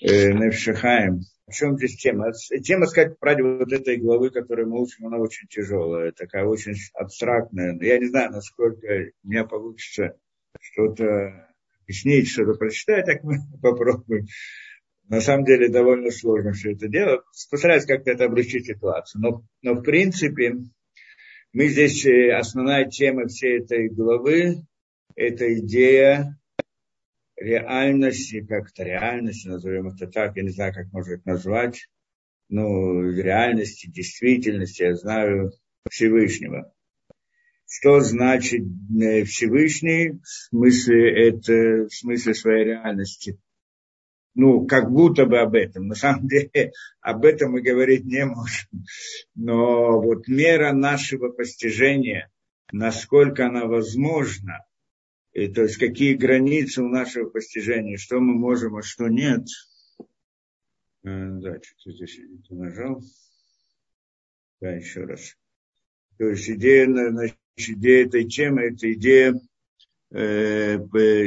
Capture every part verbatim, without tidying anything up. Нефшехаем. В чем здесь тема? Тема, сказать, ради вот этой главы, которую мы учим, она очень тяжелая, такая очень абстрактная. Я не знаю, насколько у меня получится что-то объяснить, что-то прочитать, так мы попробуем. На самом деле довольно сложно все это дело. Постараюсь как-то это облегчить ситуацию. Но, но в принципе, мы здесь, основная тема всей этой главы, это идея реальности, как-то реальности, назовем это так, я не знаю, как можно это назвать, ну, реальности, действительности, я знаю, Всевышнего. Что значит Всевышний в смысле, это, в смысле своей реальности? Ну, как будто бы об этом. На самом деле, об этом мы говорить не можем. Но вот мера нашего постижения, насколько она возможна, и, то есть какие границы у нашего постижения, что мы можем, а что нет. Да, что-то здесь я не то нажал. Да, еще раз. То есть идея, значит, идея этой темы, это идея, э,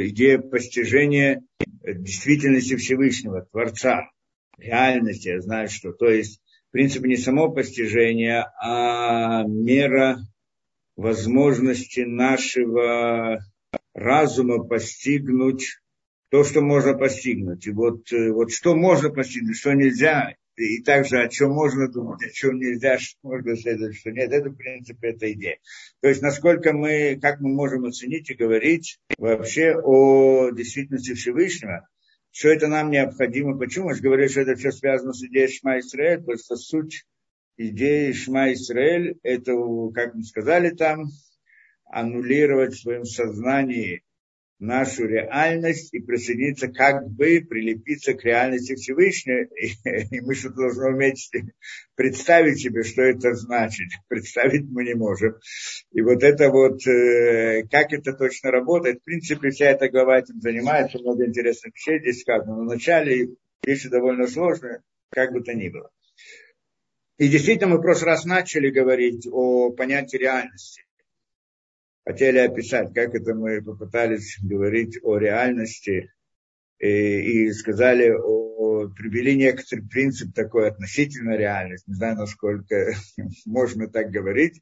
идея постижения действительности Всевышнего, Творца, реальности, я знаю, что. То есть, в принципе, не само постижение, а мера возможности нашего разума постигнуть то, что можно постигнуть. И вот, вот что можно постигнуть, что нельзя, и также о чем можно думать, о чем нельзя, что можно следовать, что нет. Это, в принципе, это идея. То есть, насколько мы, как мы можем оценить и говорить вообще о действительности Всевышнего, что это нам необходимо. Почему? Я же говорю, что это все связано с идеей Шма Исраэль, потому что суть идеи Шма Исраэль, это, как мы сказали там, аннулировать в своем сознании нашу реальность и присоединиться, как бы прилепиться к реальности Всевышнего. И, и мы что-то должны уметь представить себе, что это значит. Представить мы не можем. И вот это вот, э, как это точно работает. В принципе, вся эта глава этим занимается. Много интересных вещей здесь сказано. Но вначале вещи довольно сложные, как бы то ни было. И действительно, мы в прошлый раз начали говорить о понятии реальности. Хотели описать, как это мы попытались говорить о реальности и, и сказали, о, привели некоторый принцип такой относительно реальности. Не знаю, насколько можно так говорить,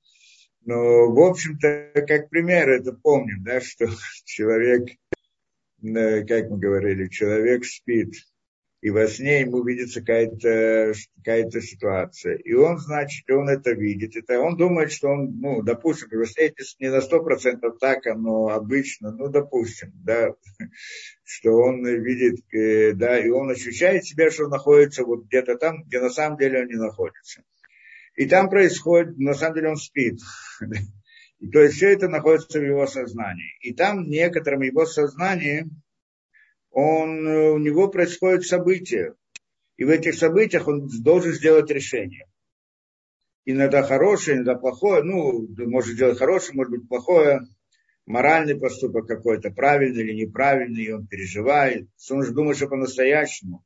но, в общем-то, как пример это помним, да, что человек, как мы говорили, человек спит, и во сне ему видится какая-то, какая-то ситуация. И он, значит, он это видит. Это он думает, что он, ну, допустим, во сне не на сто процентов так оно обычно, ну, допустим, да, что он видит, да, и он ощущает себя, что он находится вот где-то там, где на самом деле он не находится. И там происходит, на самом деле он спит. И то есть все это находится в его сознании. И там в некотором его сознании он, у него происходят события. И в этих событиях он должен сделать решение. Иногда хорошее, иногда плохое. Ну, может сделать хорошее, может быть плохое. Моральный поступок какой-то, правильный или неправильный, и он переживает. Он же думает, что по-настоящему.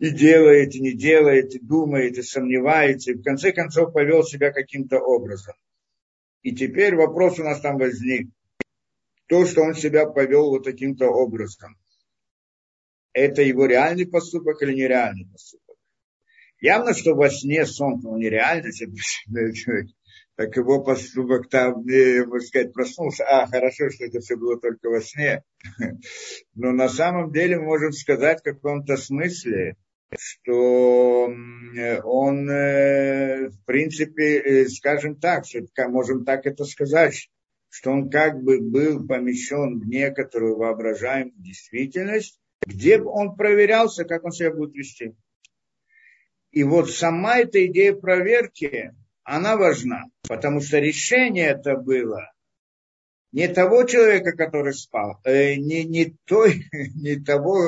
И делает, и не делает, и думает, и сомневается. И в конце концов повел себя каким-то образом. И теперь вопрос у нас там возник. То, что он себя повел вот таким-то образом. Это его реальный поступок или нереальный поступок? Явно, что во сне сон был нереальный, так его поступок там, можно сказать, проснулся. А, хорошо, что это все было только во сне. Но на самом деле мы можем сказать в каком-то смысле, что он, в принципе, скажем так, можем так это сказать, что он как бы был помещен в некоторую воображаемую действительность, где бы он проверялся, как он себя будет вести. И вот сама эта идея проверки, она важна, потому что решение это было не того человека, который спал, э, не, не, той, не того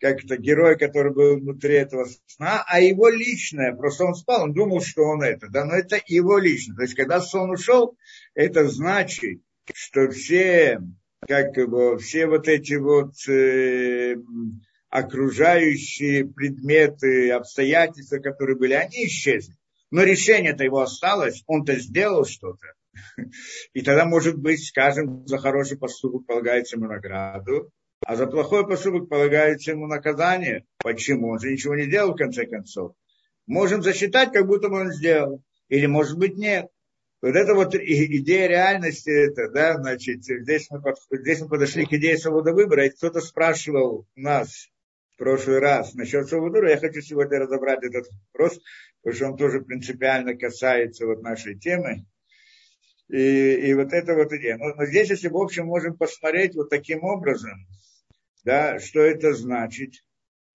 как-то героя, который был внутри этого сна, а его личное. Просто он спал, он думал, что он это, да, но это его личное. То есть, когда сон ушел, это значит, что все, как его, все вот эти вот э, окружающие предметы, обстоятельства, которые были, они исчезли. Но решение-то его осталось, он-то сделал что-то. И тогда, может быть, скажем, за хороший поступок полагается ему награду, а за плохой поступок полагается ему наказание. Почему? Он же ничего не делал, в конце концов. Можем засчитать, как будто бы он сделал. Или, может быть, нет. Вот это вот идея реальности, это, да, значит, здесь мы, под, здесь мы подошли к идее свободы выбора. И кто-то спрашивал нас в прошлый раз насчет свободы выбора. Я хочу сегодня разобрать этот вопрос, потому что он тоже принципиально касается вот нашей темы. И, и вот это вот идея. Но, но здесь, если в общем, можем посмотреть вот таким образом, да, что это значит.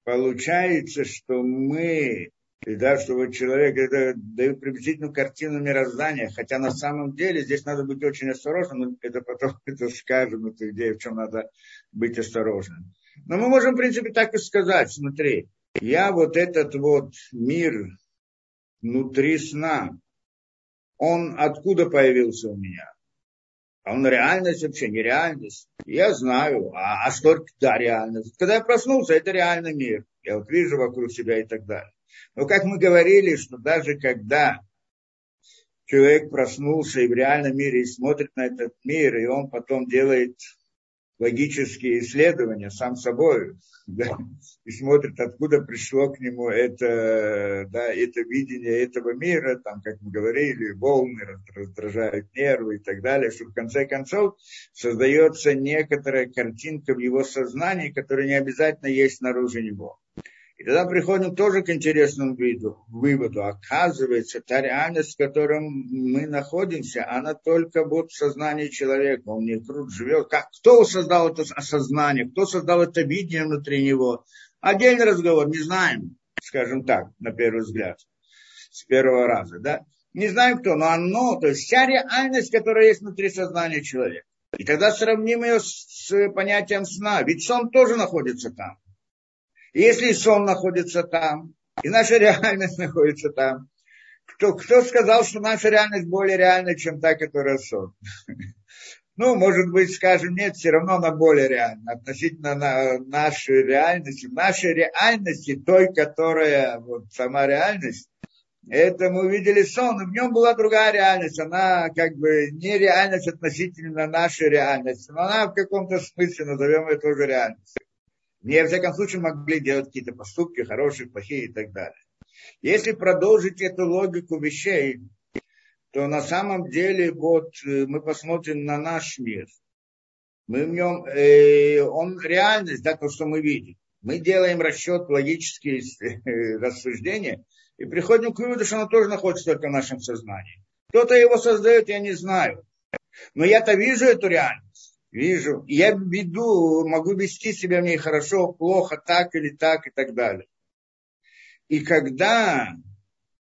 Получается, что мы... И да, что вот человек это дает приблизительную картину мироздания, хотя на самом деле здесь надо быть очень осторожным, но это потом это скажем, эту идею, в чем надо быть осторожным. Но мы можем, в принципе, так и сказать, смотри, я вот этот вот мир внутри сна, он откуда появился у меня? А он реальность вообще, не реальность. Я знаю, а, а что да, реальность. Когда я проснулся, это реальный мир. Я вот вижу вокруг себя и так далее. Но как мы говорили, что даже когда человек проснулся и в реальном мире и смотрит на этот мир, и он потом делает логические исследования сам собой, да, и смотрит, откуда пришло к нему это, да, это видение этого мира, там, как мы говорили, волны раздражают нервы и так далее, что в конце концов создается некоторая картинка в его сознании, которая не обязательно есть снаружи него. И тогда приходим тоже к интересному виду, выводу. Оказывается, та реальность, в которой мы находимся, она только вот в сознании человека. Он не труд живет. Как, кто создал это осознание? Кто создал это видение внутри него? Отдельный разговор. Не знаем, скажем так, на первый взгляд. С первого раза, да? Не знаем кто, но оно, то есть вся реальность, которая есть внутри сознания человека. И тогда сравним ее с понятием сна. Ведь сон тоже находится там. Если сон находится там, и наша реальность находится там, кто, кто сказал, что наша реальность более реальна, чем та, которая сон? Ну, может быть, скажем, нет, все равно она более реальна. Относительно нашей реальности, в нашей реальности, той, которая вот сама реальность, это мы увидели сон, и в нем была другая реальность. Она как бы не реальность относительно нашей реальности, но она в каком-то смысле, назовем ее тоже реальностью. Мне, во всяком случае, могли делать какие-то поступки, хорошие, плохие и так далее. Если продолжить эту логику вещей, то на самом деле вот мы посмотрим на наш мир. Мы в нем, э, он реальность, да, то, что мы видим. Мы делаем расчет, логические э, рассуждения и приходим к выводу, что оно тоже находится только в нашем сознании. Кто-то его создает, я не знаю. Но я-то вижу эту реальность. Вижу. Я веду, могу вести себя в ней хорошо, плохо, так или так и так далее. И когда,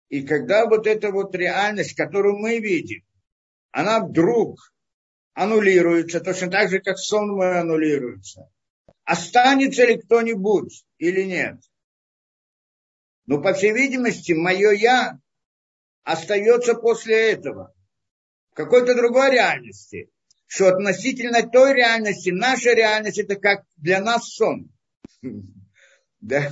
и когда вот эта вот реальность, которую мы видим, она вдруг аннулируется, точно так же, как сон мой аннулируется. Останется ли кто-нибудь или нет? Но, по всей видимости, мое «я» остается после этого в какой-то другой реальности. Что относительно той реальности, наша реальность, это как для нас сон. Да?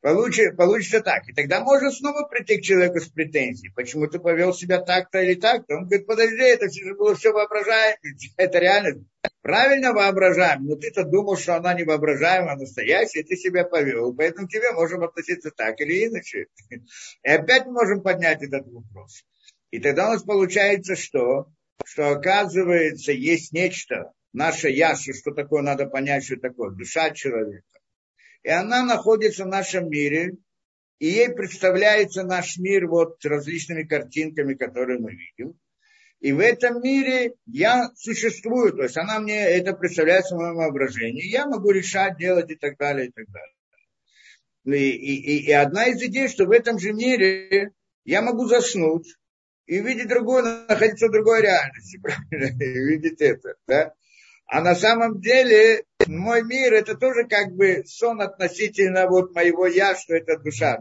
Получи, получится так. И тогда можно снова прийти к человеку с претензией. Почему ты повел себя так-то или так-то? Он говорит, подожди, это все же было все воображаемо. Это реально правильно воображаемо. Но ты-то думал, что она не воображаема, а настоящая, и ты себя повел. Поэтому к тебе можем относиться так или иначе. И опять можем поднять этот вопрос. И тогда у нас получается, что... что, оказывается, есть нечто, наше «я», что такое, надо понять, что такое, душа человека. И она находится в нашем мире, и ей представляется наш мир вот различными картинками, которые мы видим. И в этом мире я существую, то есть она мне это представляется в моем воображении, я могу решать, делать и так далее, и так далее. И, и, и одна из идей, что в этом же мире я могу заснуть, и видеть другую, находиться в другой реальности, правильно, и видеть это, да. А на самом деле мой мир, это тоже как бы сон относительно вот моего «я», что это душа.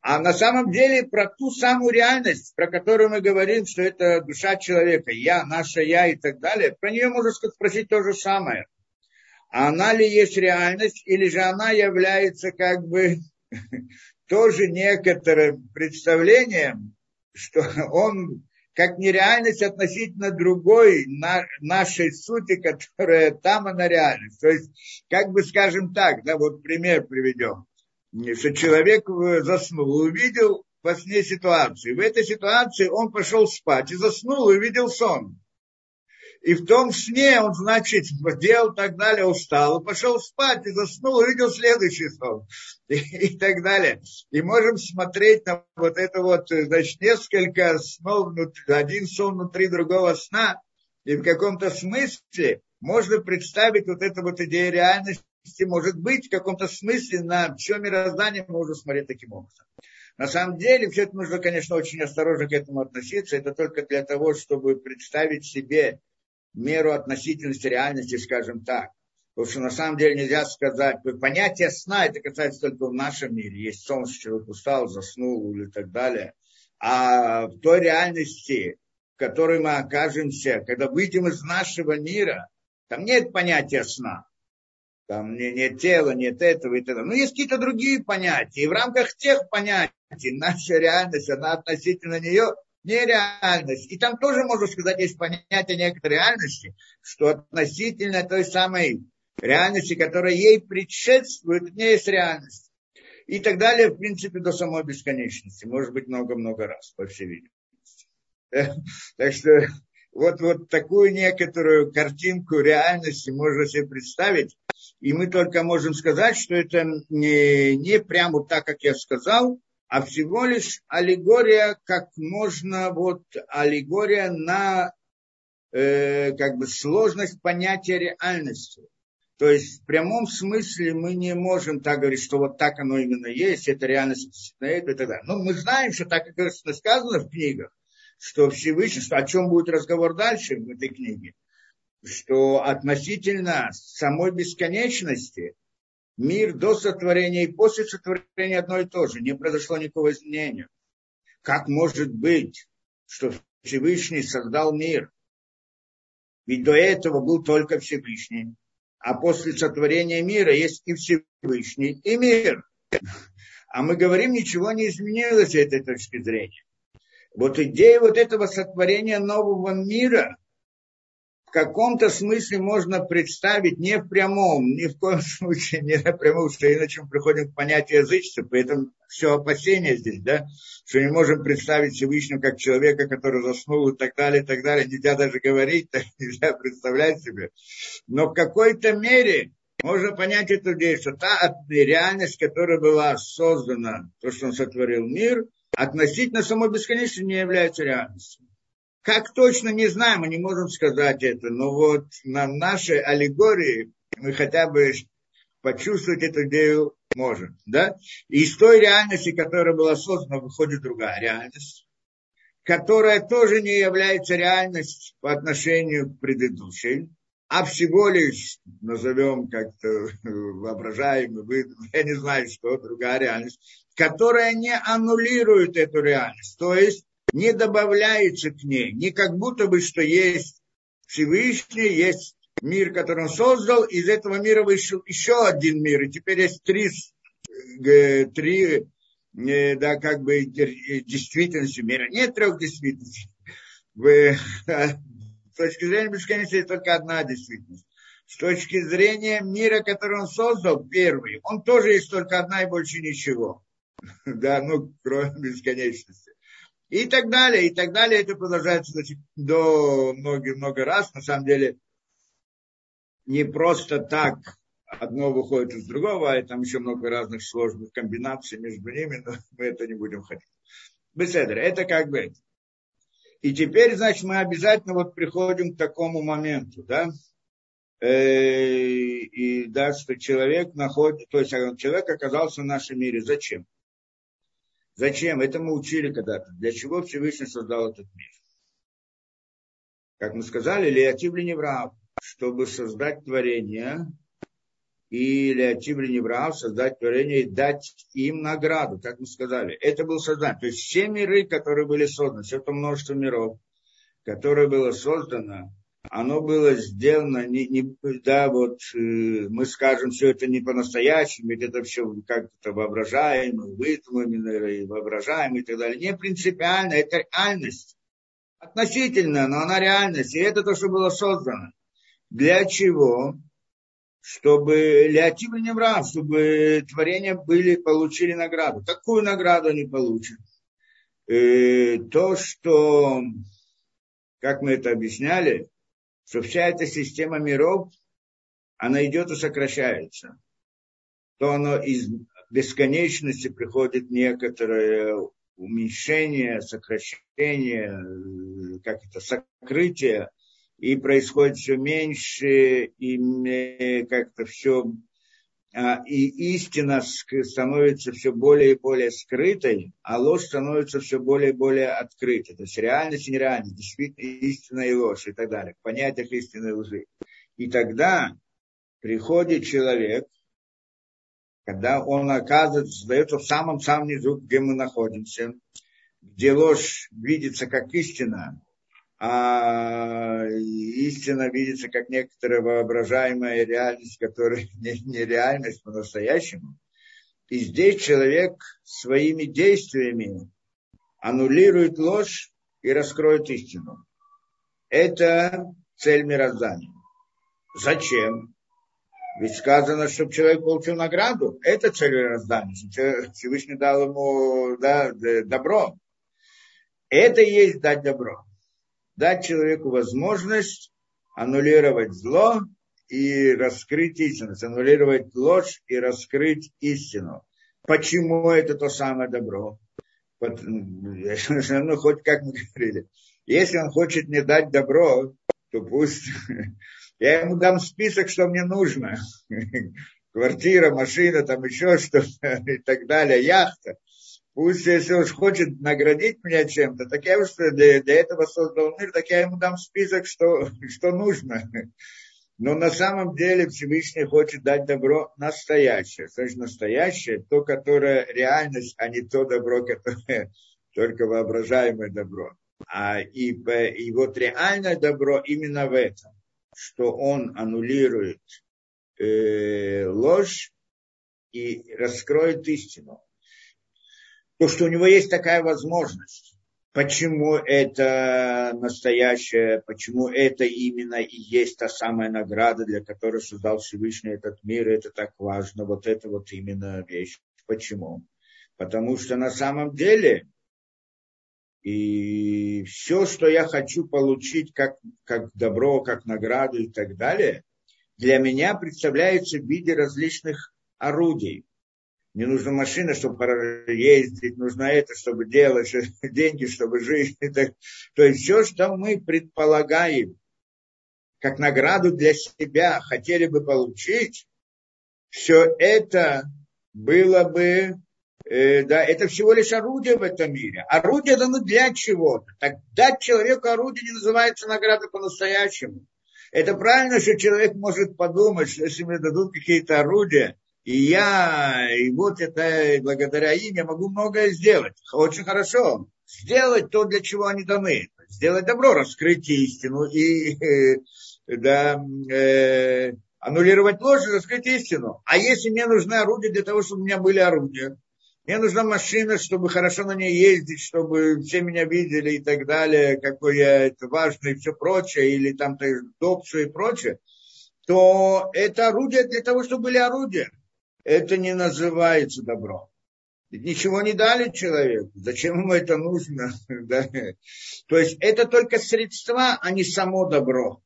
А на самом деле про ту самую реальность, про которую мы говорим, что это душа человека, «я», наше «я» и так далее, про нее можно спросить то же самое. Она ли есть реальность, или же она является как бы тоже некоторым представлением, что он как нереальность относительно другой на, нашей сути, которая там, она реальность. То есть, как бы скажем так, да, вот пример приведем, что человек заснул, увидел во сне ситуации. В этой ситуации он пошел спать и заснул, и увидел сон. И в том сне он, значит, делал так далее, устал, пошел спать и заснул, увидел следующий сон и, и так далее. И можем смотреть на вот это вот, значит, несколько снов, один сон внутри другого сна. И в каком-то смысле можно представить вот эту вот идею реальности, может быть, в каком-то смысле на все мироздание можно смотреть таким образом. На самом деле, все это нужно, конечно, очень осторожно к этому относиться. Это только для того, чтобы представить себе меру относительности реальности, скажем так. Потому что на самом деле нельзя сказать, понятие сна, это касается только в нашем мире. Есть сон, что человек устал, заснул или так далее. А в той реальности, в которой мы окажемся, когда выйдем из нашего мира, там нет понятия сна. Там нет тела, нет этого и так далее. Но есть какие-то другие понятия. И в рамках тех понятий наша реальность, она относительно нее нереальность. И там тоже, можно сказать, есть понятие некоторой реальности, что относительно той самой реальности, которая ей предшествует, не есть реальность. И так далее, в принципе, до самой бесконечности. Может быть, много-много раз, по всей видимости. Так что вот, вот такую некоторую картинку реальности можно себе представить. И мы только можем сказать, что это не, не прямо так, как я сказал, а всего лишь аллегория, как можно, вот аллегория на э, как бы сложность понятия реальности. То есть в прямом смысле мы не можем так говорить, что вот так оно именно есть, это реальность, это и так далее. Но мы знаем, что так, как сказано в книгах, что Всевышний, что, о чем будет разговор дальше в этой книге, что относительно самой бесконечности мир до сотворения и после сотворения одно и то же. Не произошло никакого изменения. Как может быть, что Всевышний создал мир? Ведь до этого был только Всевышний. А после сотворения мира есть и Всевышний, и мир. А мы говорим, ничего не изменилось с этой точки зрения. Вот идея вот этого сотворения нового мира в каком-то смысле можно представить не в прямом, ни в коем случае не напрямую, что иначе мы приходим к понятию язычества, поэтому все опасения здесь, да, что не можем представить Всевышнего как человека, который заснул и так далее, и так далее, нельзя даже говорить, так нельзя представлять себе, но в какой-то мере можно понять эту идею, что та реальность, которая была создана, то, что он сотворил мир, относительно самой бесконечности не является реальностью. Как точно, не знаем, мы не можем сказать это, но вот на нашей аллегории мы хотя бы почувствовать эту идею можем, да? И из той реальности, которая была создана, выходит другая реальность, которая тоже не является реальностью по отношению к предыдущей, а всего лишь, назовем как-то воображаемый, я не знаю, что, другая реальность, которая не аннулирует эту реальность, то есть не добавляется к ней, не как будто бы, что есть Всевышний, есть мир, который он создал, из этого мира вышел еще один мир, и теперь есть три, три да, как бы действительности мира. Нет трех действительностей. С точки зрения бесконечности есть только одна действительность. С точки зрения мира, который он создал, первый, он тоже есть только одна и больше ничего. Да, ну, кроме бесконечности. И так далее, и так далее. Это продолжается, значит, до много-много раз. На самом деле, не просто так одно выходит из другого, а там еще много разных сложных комбинаций между ними, но мы это не будем ходить. Беседер, это как бы... И теперь, значит, мы обязательно вот приходим к такому моменту, да, и да, что человек находит, то есть человек оказался в нашем мире. Зачем? Зачем? Это мы учили когда-то. Для чего Всевышний создал этот мир? Как мы сказали, Леоциль Неврав, чтобы создать творение, и Леоциль Неврав создать творение и дать им награду, как мы сказали. Это был создан. То есть все миры, которые были созданы, все то множество миров, которое было создано, оно было сделано, не, не, да, вот э, мы скажем, все это не по-настоящему, ведь это все как-то воображаемо, выдумано, воображаемо и так далее. Не принципиально, это реальность. относительная, но она реальность. И это то, что было создано. Для чего? Чтобы Леотиль не брал, чтобы творения были, получили награду. Какую награду они получат? Э, то, что, как мы это объясняли, что вся эта система миров, она идет и сокращается. То оно из бесконечности приходит некоторое уменьшение, сокращение, как это, сокрытие. И происходит все меньше, и как-то все, и истина становится все более и более скрытой, а ложь становится все более и более открытой. То есть реальность и нереальность, действительно истина и ложь и так далее, в понятиях истины и лжи. И тогда приходит человек, когда он оказывается, сдается в самом-самом низу, где мы находимся, где ложь видится как истина, а истина видится как некоторая воображаемая реальность, которая не реальность по-настоящему. И здесь человек своими действиями аннулирует ложь и раскроет истину. Это цель мироздания. Зачем? Ведь сказано, чтобы человек получил награду. Это цель мироздания. Всевышний дал ему да, добро. Это и есть дать добро. Дать человеку возможность аннулировать зло и раскрыть истину. Аннулировать ложь и раскрыть истину. Почему это то самое добро? Ну, хоть как мы говорили. Если он хочет мне дать добро, то пусть... Я ему дам список, что мне нужно. Квартира, машина, там еще что-то и так далее, яхта. Пусть, если он хочет наградить меня чем-то, так я уж для, для этого создал мир, так я ему дам список, что, что нужно. Но на самом деле Всевышний хочет дать добро настоящее. Значит, настоящее, то, которое реальность, а не то добро, которое только воображаемое добро. А и, и вот реальное добро именно в этом, что он аннулирует э, ложь и раскроет истину. То, что у него есть такая возможность. Почему это настоящее, почему это именно и есть та самая награда, для которой создал Всевышний этот мир, это так важно, вот это вот именно вещь. Почему? Потому что на самом деле и все, что я хочу получить как, как добро, как награду и так далее, для меня представляется в виде различных орудий. Не нужна машина, чтобы ездить, нужно это, чтобы делать, деньги, чтобы жить. То есть все, что мы предполагаем, как награду для себя хотели бы получить, все это было бы, э, да, это всего лишь орудие в этом мире. Орудие дано для чего-то. Так дать человеку орудие не называется наградой по-настоящему. Это правильно, что человек может подумать, что если мне дадут какие-то орудия, и я, и вот это, благодаря им я могу многое сделать. Очень хорошо. Сделать то, для чего они даны. Сделать добро, раскрыть истину и э, да, э, аннулировать ложь, раскрыть истину. А если мне нужны орудия для того, чтобы у меня были орудия, мне нужна машина, чтобы хорошо на ней ездить, чтобы все меня видели и так далее, какой я это важный и все прочее, или там допсу и прочее, то это орудие для того, чтобы были орудия. Это не называется добро. Ведь ничего не дали человеку. Зачем ему это нужно? Да. То есть это только средства, а не само добро.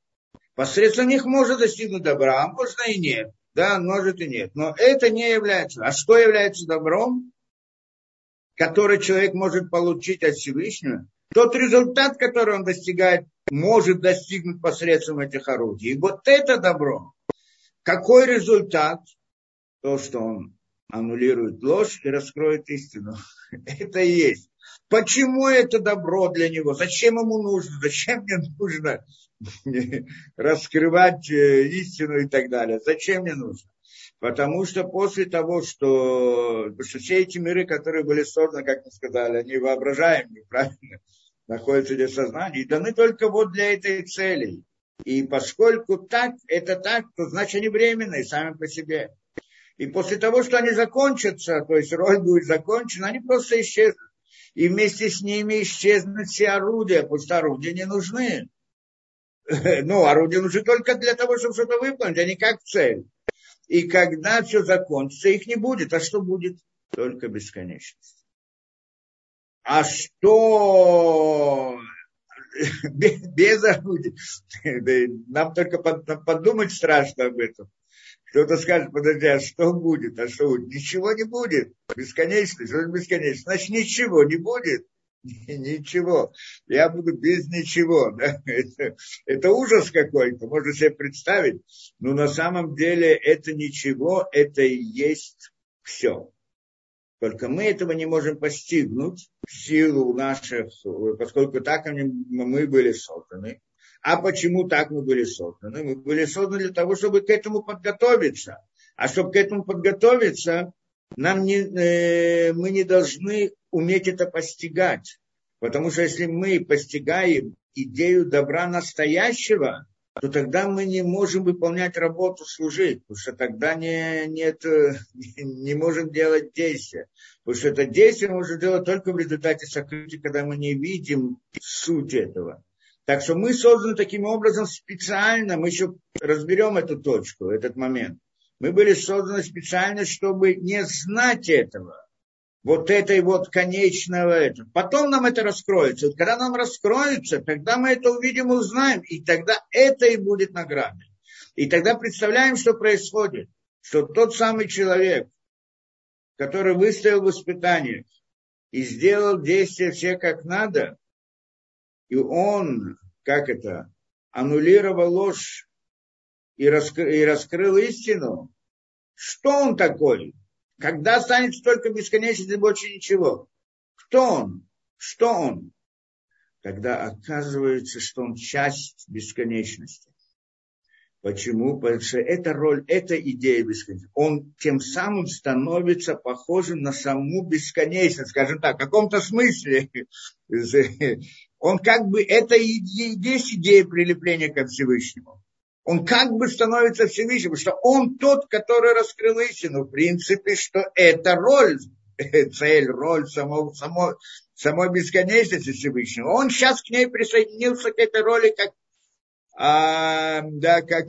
Посредством них можно достигнуть добра, а можно и нет. Да, может и нет. Но это не является. А что является добром, которое человек может получить от Всевышнего? Тот результат, который он достигает, может достигнуть посредством этих орудий. И вот это добро. Какой результат? То, что он аннулирует ложь и раскроет истину. Это и есть. Почему это добро для него? Зачем ему нужно? Зачем мне нужно раскрывать истину и так далее? Зачем мне нужно? Потому что после того, что, что все эти миры, которые были созданы, как мы сказали, они воображаемые, правильно, находятся в сознании, и даны только вот для этой цели. И поскольку так, это так, то значит они временные сами по себе. И после того, что они закончатся, то есть роль будет закончена, они просто исчезнут. и вместе с ними исчезнут все орудия, потому что орудия не нужны. Ну, орудия нужны только для того, чтобы что-то выполнить, а не как цель. И когда все закончится, их не будет. А что будет? Только бесконечность. А что без орудий? Нам только подумать страшно об этом. Кто-то скажет, подожди, а что будет? А что будет? Ничего не будет. Бесконечность, бесконечность. Значит, ничего не будет. Ничего. Я буду без ничего. Да? Это, это ужас какой-то. Можно себе представить. Но на самом деле это ничего, это и есть все. Только мы этого не можем постигнуть в силу наших, поскольку так они, мы были созданы. А почему так мы были созданы? Мы были созданы для того, чтобы к этому подготовиться. А чтобы к этому подготовиться, нам не, э, мы не должны уметь это постигать. Потому что если мы постигаем идею добра настоящего, то тогда мы не можем выполнять работу, служить. Потому что тогда не, нет, не можем делать действия. Потому что это действие можно делать только в результате сокрытия, когда мы не видим суть этого. Так что мы созданы таким образом специально, мы еще разберем эту точку, этот момент. Мы были созданы специально, чтобы не знать этого, вот этой вот конечного этого. Потом нам это раскроется. Вот когда нам раскроется, тогда мы это увидим, узнаем, и тогда это и будет наградой. И тогда представляем, что происходит, что тот самый человек, который выстоял в испытаниях и сделал действия все как надо, и он, как это, аннулировал ложь и, раскры, и раскрыл истину. Что он такой? Когда останется только бесконечность и больше ничего? Кто он? Что он? Когда оказывается, что он часть бесконечности. Почему? Потому что эта роль, эта идея бесконечности. Он тем самым становится похожим на саму бесконечность. Скажем так, в каком-то смысле. Он как бы, это и есть идея прилепления ко Всевышнему. Он как бы становится Всевышним, потому что он тот, который раскрыл истину. В принципе, что это роль, цель, роль самого, самой, самой бесконечности Всевышнего. Он сейчас к ней присоединился, к этой роли, как, а, да, как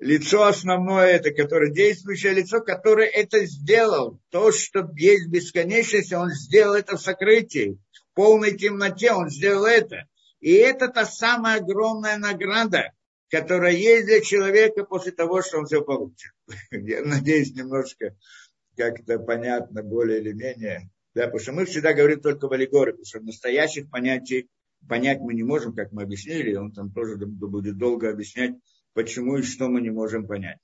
лицо основное, это, которое действующее лицо, которое это сделал. То, что есть бесконечность, он сделал это в сокрытии. В полной темноте он сделал это. И это та самая огромная награда, которая есть для человека после того, что он все получил. Я надеюсь, немножко как-то понятно, более или менее. Да, потому что мы всегда говорим только в аллегории, потому что настоящих понятий понять мы не можем, как мы объяснили. Он там тоже будет долго объяснять, почему и что мы не можем понять.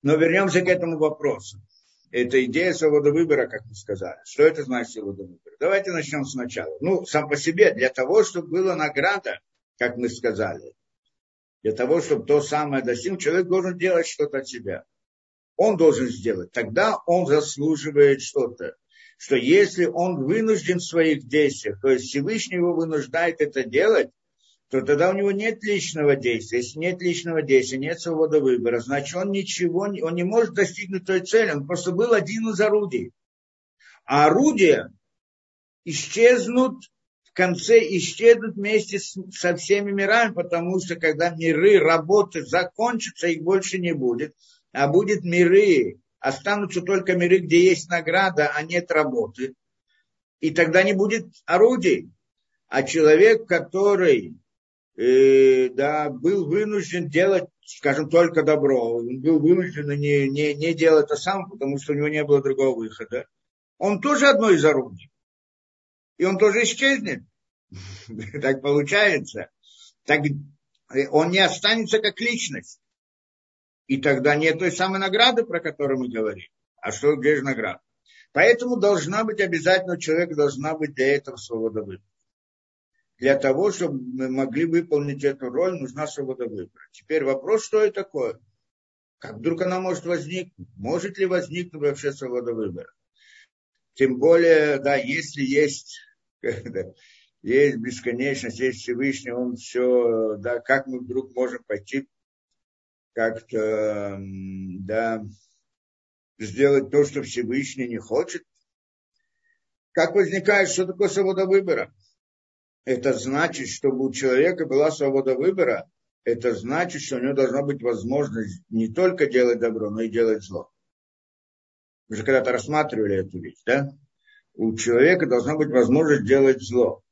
Но вернемся к этому вопросу. Это идея свободы выбора, как мы сказали. Что это значит свобода выбора? Давайте начнем сначала. Ну, сам по себе, для того, чтобы была награда, как мы сказали, для того, чтобы то самое достиг, человек должен делать что-то от себя. Он должен сделать. Тогда он заслуживает что-то. Что если он вынужден в своих действиях, то есть Всевышний его вынуждает это делать, то тогда у него нет личного действия. Если нет личного действия, нет свободы выбора, значит, он ничего, он не может достигнуть той цели. Он просто был один из орудий. А орудия исчезнут, в конце исчезнут вместе с, со всеми мирами, потому что когда миры работы закончатся, их больше не будет. А будут миры, останутся только миры, где есть награда, а нет работы. И тогда не будет орудий. А человек, который... И, да, был вынужден делать, скажем, только добро. Он был вынужден не, не, не делать это сам, потому что у него не было другого выхода. Он тоже одно из орудий. И он тоже исчезнет. Так получается. Так он не останется как личность. И тогда нет той самой награды, про которую мы говорим. А что, где же награда? Поэтому должна быть обязательно, у человека должна быть для этого свобода выбора. Для того, чтобы мы могли выполнить эту роль, нужна свобода выбора. Теперь вопрос, что это такое? Как вдруг она может возникнуть? Может ли возникнуть вообще свобода выбора? Тем более, да, если есть, есть бесконечность, есть Всевышний, он все, да, как мы вдруг можем пойти как-то, да, сделать то, что Всевышний не хочет? Как возникает, что такое свобода выбора? Это значит, чтобы у человека была свобода выбора, это значит, что у него должна быть возможность не только делать добро, но и делать зло. Мы же когда-то рассматривали эту вещь, да? У человека должна быть возможность делать зло.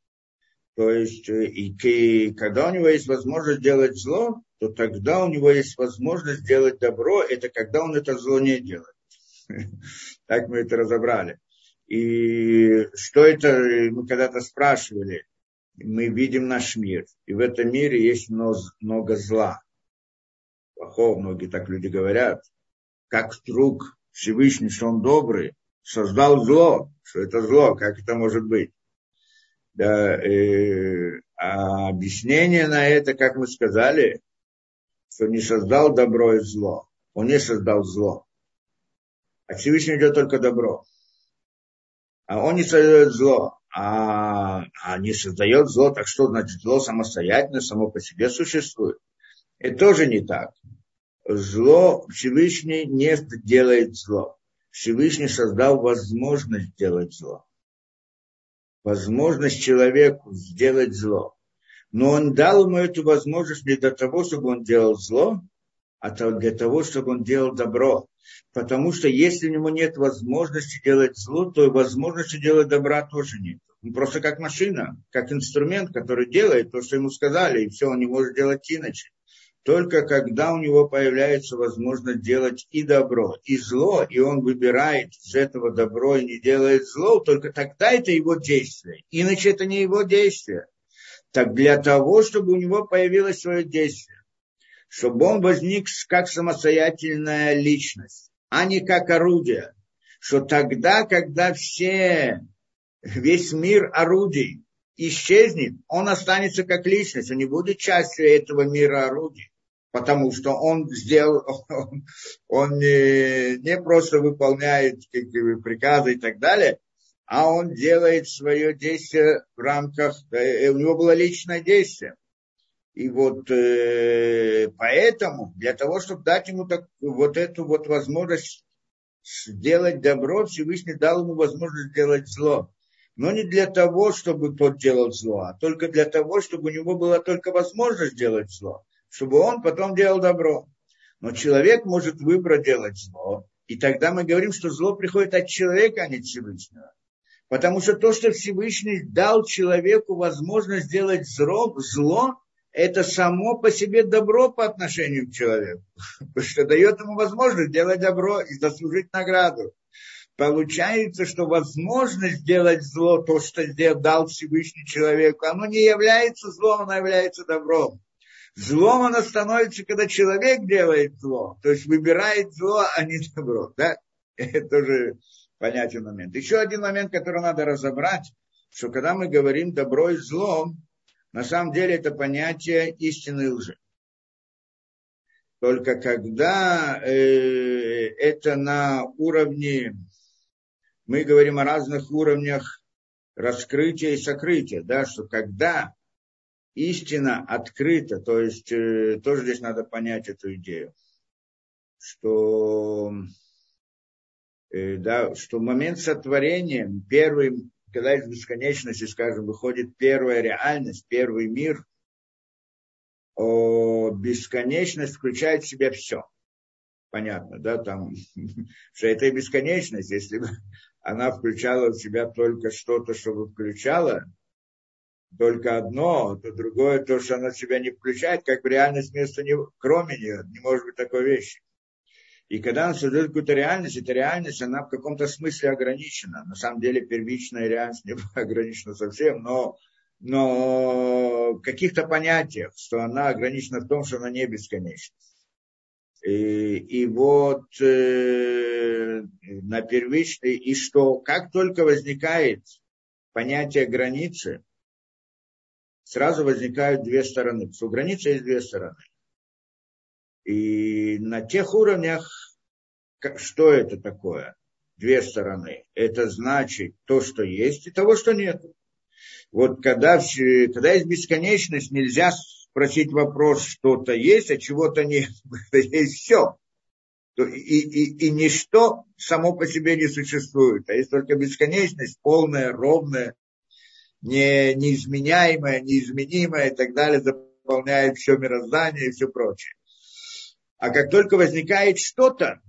То есть, и, и когда у него есть возможность делать зло, то тогда у него есть возможность делать добро, это когда он это зло не делает. Так мы это разобрали. И что это, мы когда-то спрашивали, мы видим наш мир, и в этом мире есть много, много зла. Плохого, многие так люди говорят. Как вдруг Всевышний, что он добрый, создал зло, что это зло, как это может быть? Да, э, а объяснение на это, как мы сказали, что не создал добро и зло. Он не создал зло. От Всевышнего идет только добро. А он не создает зло. А, а не создает зло. Так что значит зло самостоятельно, само по себе существует? Это тоже не так. Зло Всевышний не делает зло. Всевышний создал возможность делать зло. Возможность человеку сделать зло. Но он дал ему эту возможность не для того, чтобы он делал зло, а для того, чтобы он делал добро. Потому что если у него нет возможности делать зло, то и возможности делать добра тоже нет. Он просто как машина, как инструмент, который делает то, что ему сказали, и все, он не может делать иначе. Только когда у него появляется возможность делать и добро, и зло, и он выбирает из этого добро и не делает зло, только тогда это его действие. Иначе это не его действие. Так для того, чтобы у него появилось свое действие, чтобы он возник как самостоятельная личность, а не как орудие, что тогда, когда все, весь мир орудий исчезнет, он останется как личность, он не будет частью этого мира орудий, потому что он сделал, он, он не, не просто выполняет приказы и так далее, а он делает свое действие в рамках, у него было личное действие. И вот э, поэтому, для того, чтобы дать ему так, вот эту вот возможность сделать добро, Всевышний дал ему возможность сделать зло. Но не для того, чтобы тот делал зло, а только для того, чтобы у него была только возможность делать зло, чтобы он потом делал добро. Но человек может выбрать делать зло, и тогда мы говорим, что зло приходит от человека, а не от Всевышнего. Потому что то, что Всевышний дал человеку возможность делать зло, зло, это само по себе добро по отношению к человеку, потому что дает ему возможность делать добро и заслужить награду. Получается, что возможность сделать зло, то, что дал Всевышний человеку, оно не является злом, оно является добром. Злом оно становится, когда человек делает зло, то есть выбирает зло, а не добро. Да? Это тоже понятен момент. Еще один момент, который надо разобрать, что когда мы говорим добро и зло, на самом деле это понятие истины и лжи. Только когда э, это на уровне, мы говорим о разных уровнях раскрытия и сокрытия, да, что когда истина открыта, то есть э, тоже здесь надо понять эту идею, что, э, да, что в момент сотворения первым, когда из бесконечности, скажем, выходит первая реальность, первый мир, о, бесконечность включает в себя все. Понятно, да, там, что это и бесконечность, если бы она включала в себя только что-то, что бы включала, только одно, то другое, то, что она в себя не включает, как бы реальность вместо нее, кроме нее, не может быть такой вещи. И когда она создает какую-то реальность, эта реальность, она в каком-то смысле ограничена. На самом деле первичная реальность не ограничена совсем, но, но в каких-то понятиях, что она ограничена в том, что она не бесконечна. И, и вот э, на первичной, и что как только возникает понятие границы, сразу возникают две стороны. Потому что у границы есть две стороны. И на тех уровнях, что это такое? Две стороны. Это значит то, что есть, и того, что нет. Вот когда, когда есть бесконечность, нельзя спросить вопрос, что-то есть, а чего-то нет. Есть все. И, и, и ничто само по себе не существует, а есть только бесконечность, полная, ровная, не, неизменяемая, неизменимая и так далее, заполняет все мироздание и все прочее. А как только возникает что-то,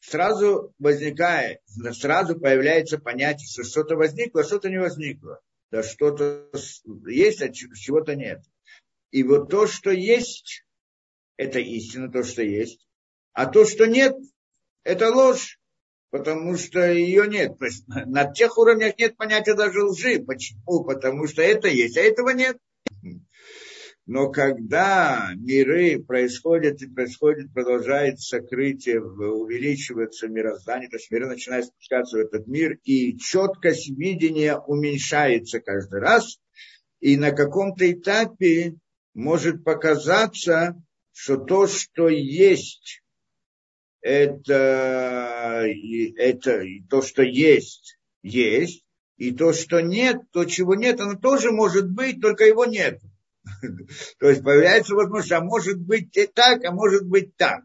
сразу возникает, сразу появляется понятие, что что-то возникло, что-то не возникло. Да что-то есть, а чего-то нет. И вот то, что есть, это истина, то, что есть. А то, что нет, это ложь, потому что ее нет. То есть на тех уровнях нет понятия даже лжи. Почему? Потому что это есть, а этого нет. Но когда миры происходят и происходит, продолжает сокрытие, увеличивается мироздание, то есть миры начинают спускаться в этот мир, и четкость видения уменьшается каждый раз, и на каком-то этапе может показаться, что то, что есть, Это, это то, что есть, есть, и то, что нет, то, чего нет, оно тоже может быть, только его нет. То есть появляется возможность, а может быть и так, а может быть так.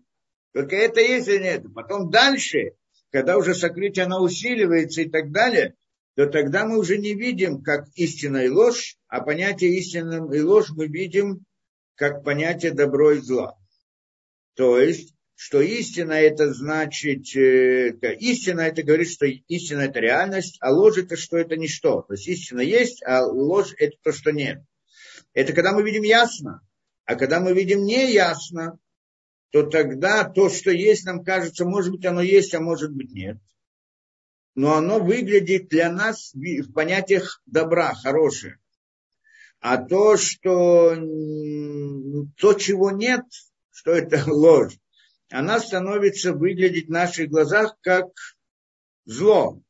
Только это есть или нет. Потом дальше, когда уже сокрытие, оно усиливается и так далее, то тогда мы уже не видим, как истина и ложь, а понятие истина и ложь мы видим, как понятие добро и зла. То есть что истина это значит, истина это говорит, что истина это реальность, а ложь это что это ничто. То есть истина есть, а ложь это то, что нет. Это когда мы видим ясно, а когда мы видим неясно, то тогда то, что есть, нам кажется, может быть оно есть, а может быть нет. Но оно выглядит для нас в понятиях добра, хорошее. А то, что то, чего нет, что это ложь, она становится выглядеть в наших глазах как зло.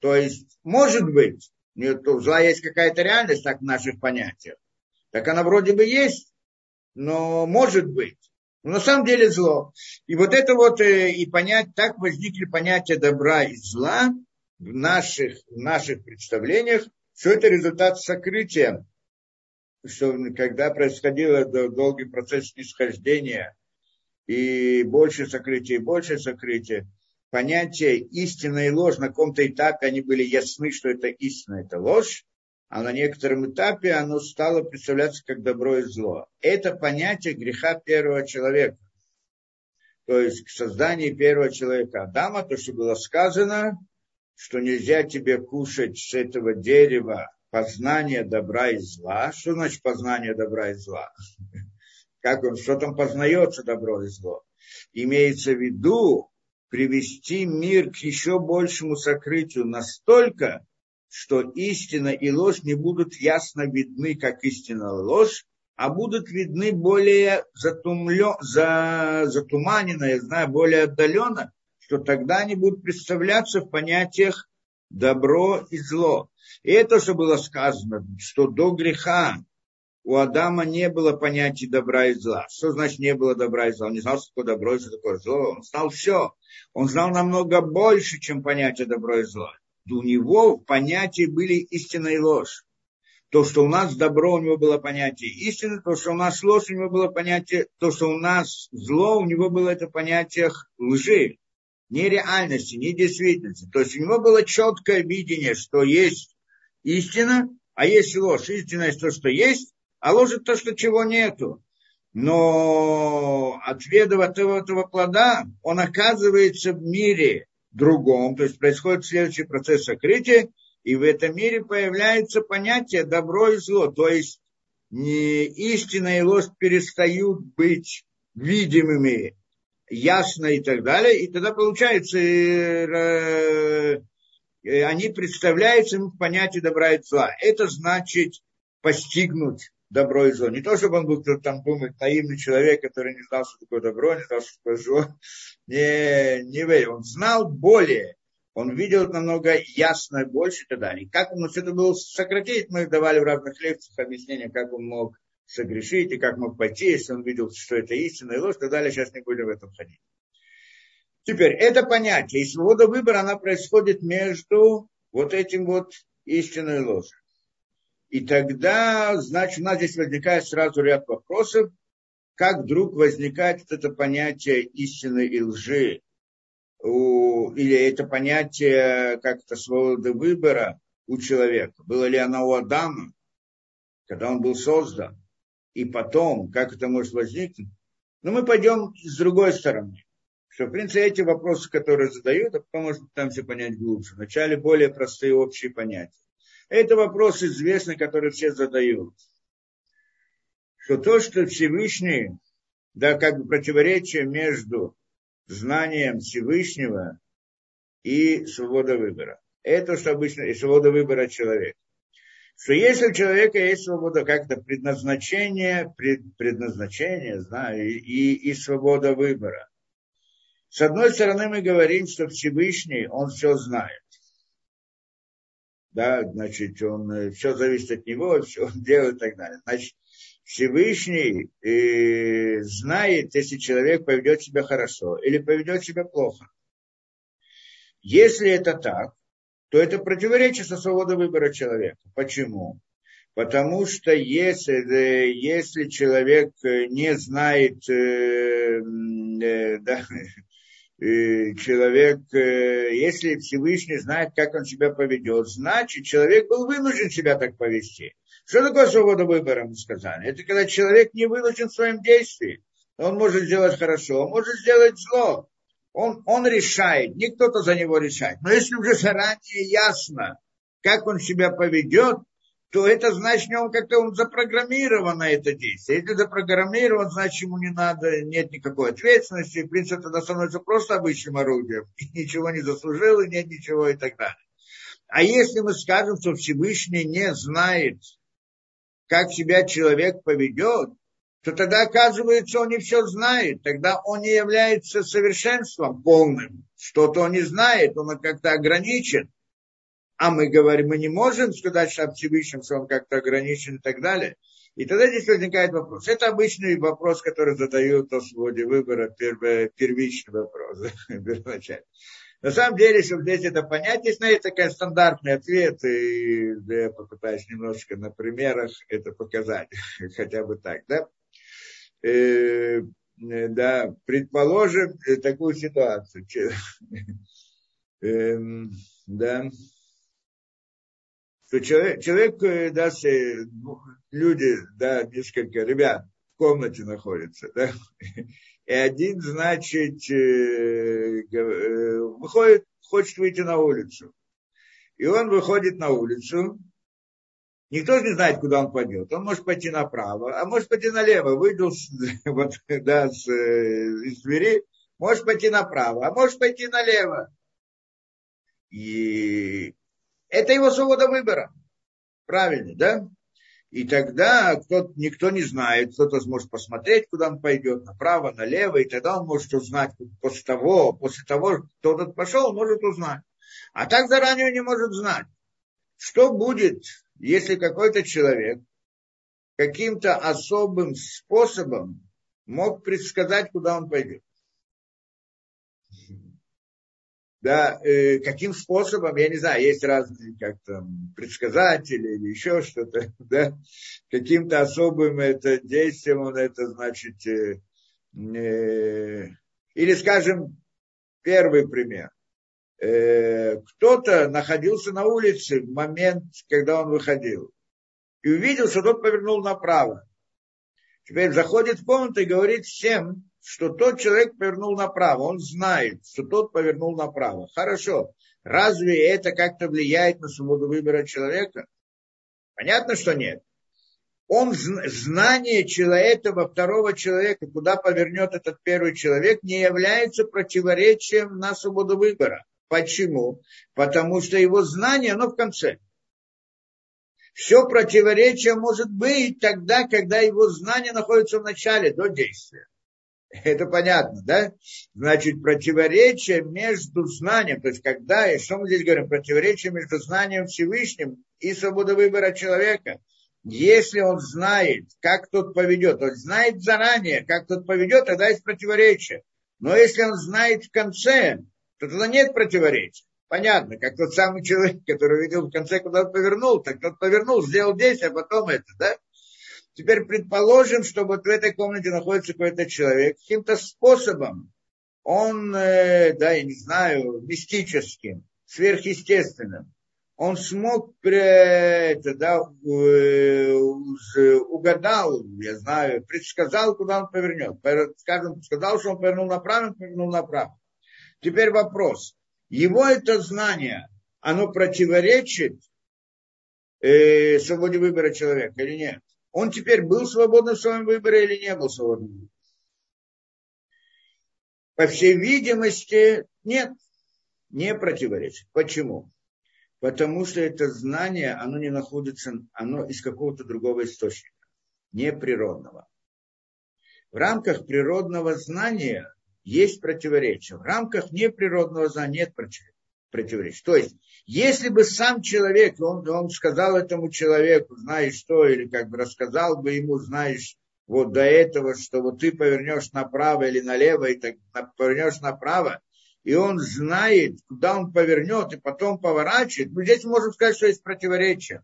То есть, может быть, у зла есть какая-то реальность, так в наших понятиях. Так она вроде бы есть, но может быть. Но на самом деле зло. И вот это вот, и понять, так возникли понятия добра и зла в наших, в наших представлениях. Все это результат сокрытия, что когда происходил долгий процесс снисхождения, и больше сокрытия, и больше сокрытия. Понятия истина и ложь на каком-то этапе, они были ясны, что это истина, это ложь. А на некотором этапе оно стало представляться как добро и зло. Это понятие греха первого человека. То есть к созданию первого человека Адама, то, что было сказано, что нельзя тебе кушать с этого дерева познание добра и зла. Что значит познание добра и зла? Как он, что там познается добро и зло? Имеется в виду привести мир к еще большему сокрытию настолько, что истина и ложь не будут ясно видны, как истина и ложь, а будут видны более затумлё, за, затуманенно, я знаю, более отдаленно, что тогда они будут представляться в понятиях добро и зло. И это, что было сказано, что до греха у Адама не было понятия добра и зла. Что значит не было добра и зла? Он не знал, что такое добро и что такое зло. Он знал все. Он знал намного больше, чем понятие добро и зло. У него в понятии были истина и ложь. То, что у нас добро, у него было понятие истины. То, что у нас ложь, у него было понятие... То, что у нас зло, у него было это понятие лжи. Не реальности, не действительности. То есть у него было четкое видение, что есть истина, а есть ложь. Истина есть то, что есть. А ложит то, что чего нету. Но отведав от этого плода, он оказывается в мире другом. То есть происходит следующий процесс сокрытия. И в этом мире появляется понятие добро и зло. То есть не истина и ложь перестают быть видимыми, ясно и так далее. И тогда получается, они представляются в понятии добра и зла. Это значит постигнуть добро и зло. Не то, чтобы он был, кто-то там думает, наивный человек, который не знал, что такое добро, не знал, что такое зло. Не, не верил. Он знал более. Он видел намного ясно, больше и так далее. Как он все это было сократить, мы давали в разных лекциях объяснения, как он мог согрешить и как мог пойти, если он видел, что это истина и ложь, и так далее. Сейчас не будем в этом ходить. Теперь, это понятие. И свобода выбора, она происходит между вот этим вот истиной и ложью. И тогда, значит, у нас здесь возникает сразу ряд вопросов, как вдруг возникает это понятие истины и лжи у, или это понятие как-то свободы выбора у человека, было ли оно у Адама, когда он был создан, и потом, как это может возникнуть. Но мы пойдем с другой стороны, что, в принципе, эти вопросы, которые задают, а потом можно там все понять глубже. Вначале более простые общие понятия. Это вопросы известные, которые все задают. Что то, что Всевышний, да, как бы противоречие между знанием Всевышнего и свободой выбора. Это что обычно, и свобода выбора человека. Что если у человека есть свобода, как-то предназначение, пред, предназначение, знаю, и, и свобода выбора. С одной стороны, мы говорим, что Всевышний, он все знает. Да, значит, он, все зависит от него, все он делает и так далее. Значит, Всевышний э, знает, если человек поведет себя хорошо или поведет себя плохо. Если это так, то это противоречит со свободой выбора человека. Почему? Потому что если, если человек не знает, э, э, да, э, человек, э, если Всевышний знает, как он себя поведет, значит, человек был вынужден себя так повести. Что такое свобода выбора, мы сказали? Это когда человек не вынужден в своем действии. Он может сделать хорошо, он может сделать зло. Он, он решает, не кто-то за него решает. Но если уже заранее ясно, как он себя поведет, то это значит, что он как-то он запрограммирован на это действие. Если запрограммирован, значит, ему не надо, нет никакой ответственности. В принципе, это становится просто обычным орудием. И ничего не заслужил, и нет ничего, и так далее. А если мы скажем, что Всевышний не знает, как себя человек поведет, то тогда, оказывается, он не все знает. Тогда он не является совершенством полным. Что-то он не знает, он как-то ограничен. А мы говорим, мы не можем сказать, что Всевышний, что он как-то ограничен и так далее. И тогда здесь возникает вопрос. Это обычный вопрос, который задают о свободе выбора, первичный вопрос. На самом деле, чтобы здесь это понять, есть на это такой стандартный ответ, и я попытаюсь немножко на примерах это показать, хотя бы так, да? Э, да, предположим такую ситуацию. э, да. Что человек, человек да, все, ну, люди, да, несколько ребят в комнате находятся, да? И один, значит, выходит, хочет выйти на улицу. И он выходит на улицу. Никто же не знает, куда он пойдет. Он может пойти направо, а может пойти налево. Выйдет вот, да, из двери, может пойти направо, а может пойти налево. И это его свобода выбора. Правильно, да? И тогда кто-то, никто не знает, кто-то сможет посмотреть, куда он пойдет, направо, налево, и тогда он может узнать после того, после того, кто тут пошел, он может узнать. А так заранее не может знать, что будет, если какой-то человек каким-то особым способом мог предсказать, куда он пойдет. Да, э, каким способом, я не знаю, есть разные, как там, предсказатели или еще что-то, да, каким-то особым это действием он это, значит, э, э, или, скажем, первый пример. Э, кто-то находился на улице в момент, когда он выходил, и увидел, что тот повернул направо. Теперь заходит в комнату и говорит всем, что тот человек повернул направо, он знает, что тот повернул направо. Хорошо, разве это как-то влияет на свободу выбора человека? Понятно, что нет. Он, знание этого второго человека, куда повернет этот первый человек, не является противоречием на свободу выбора. Почему? Потому что его знание, оно в конце. Все противоречие может быть тогда, когда его знание находится в начале, до действия. Это понятно, да? Значит, противоречие между знанием, то есть когда, и что мы здесь говорим, противоречие между знанием Всевышним и свободой выбора человека. Если он знает, как тот поведет, он знает заранее, как тот поведет, тогда есть противоречие. Но если он знает в конце, то тогда нет противоречия. Понятно, как тот самый человек, который видел в конце, куда он повернул, так тот повернул, сделал действие, а потом это, да? Теперь предположим, что вот в этой комнате находится какой-то человек, каким-то способом он, да, я не знаю, мистическим, сверхъестественным, он смог, это, да, угадал, я знаю, предсказал, куда он повернет. Скажем, сказал, что он повернул направо, он повернул направо. Теперь вопрос. Его это знание, оно противоречит э, свободе выбора человека или нет? Он теперь был свободен в своем выборе или не был свободен? По всей видимости, нет, не противоречит. Почему? Потому что это знание, оно не находится, оно из какого-то другого источника, не природного. В рамках природного знания есть противоречие. В рамках неприродного знания нет противоречия. То есть, если бы сам человек, он, он сказал этому человеку, знаешь что, или как бы рассказал бы ему, знаешь, вот до этого, что вот ты повернешь направо или налево, и так повернешь направо, и он знает, куда он повернет, и потом поворачивает. Ну, здесь можно сказать, что есть противоречие.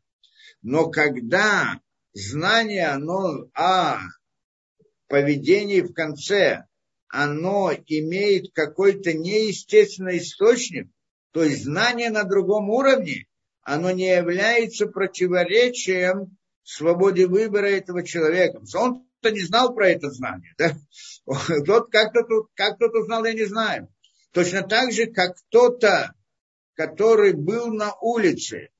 Но когда знание, оно о поведении в конце, оно имеет какой-то неестественный источник, то есть знание на другом уровне, оно не является противоречием свободе выбора этого человека. Он-то не знал про это знание. Да? Тот как-то тут, как кто-то знал, я не знаю. Точно так же, как кто-то, который был на улице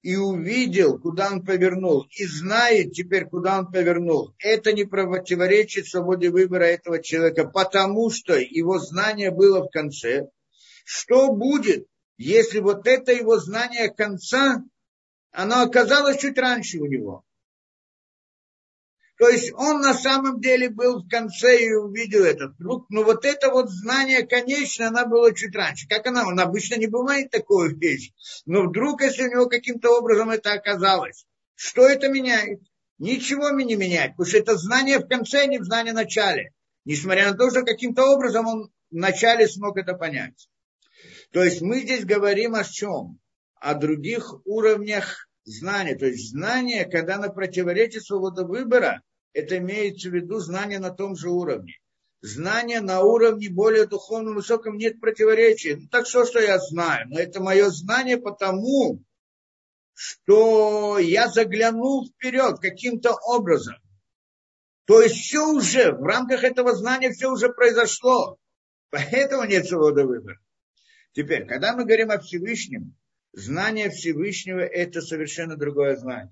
и увидел, куда он повернул, и знает теперь, куда он повернул, это не противоречит свободе выбора этого человека, потому что его знание было в конце. Что будет, если вот это его знание конца, оно оказалось чуть раньше у него? То есть он на самом деле был в конце и увидел этот труд. Но вот это вот знание, конечно, оно было чуть раньше. Как она? Он обычно не бывает такую вещь. Но вдруг, если у него каким-то образом это оказалось, что это меняет? Ничего не меняет. Потому что это знание в конце, не в знании в начале. Несмотря на то, что каким-то образом он вначале смог это понять. То есть мы здесь говорим о чем? О других уровнях знания. То есть знание, когда оно противоречит свободе выбора, это имеется в виду знание на том же уровне. Знание на уровне более духовном, высоком нет противоречия. Ну так что, что я знаю? Но это мое знание потому, что я заглянул вперед каким-то образом. То есть все уже, в рамках этого знания все уже произошло. Поэтому нет свободы выбора. Теперь, когда мы говорим о Всевышнем, знание Всевышнего – это совершенно другое знание.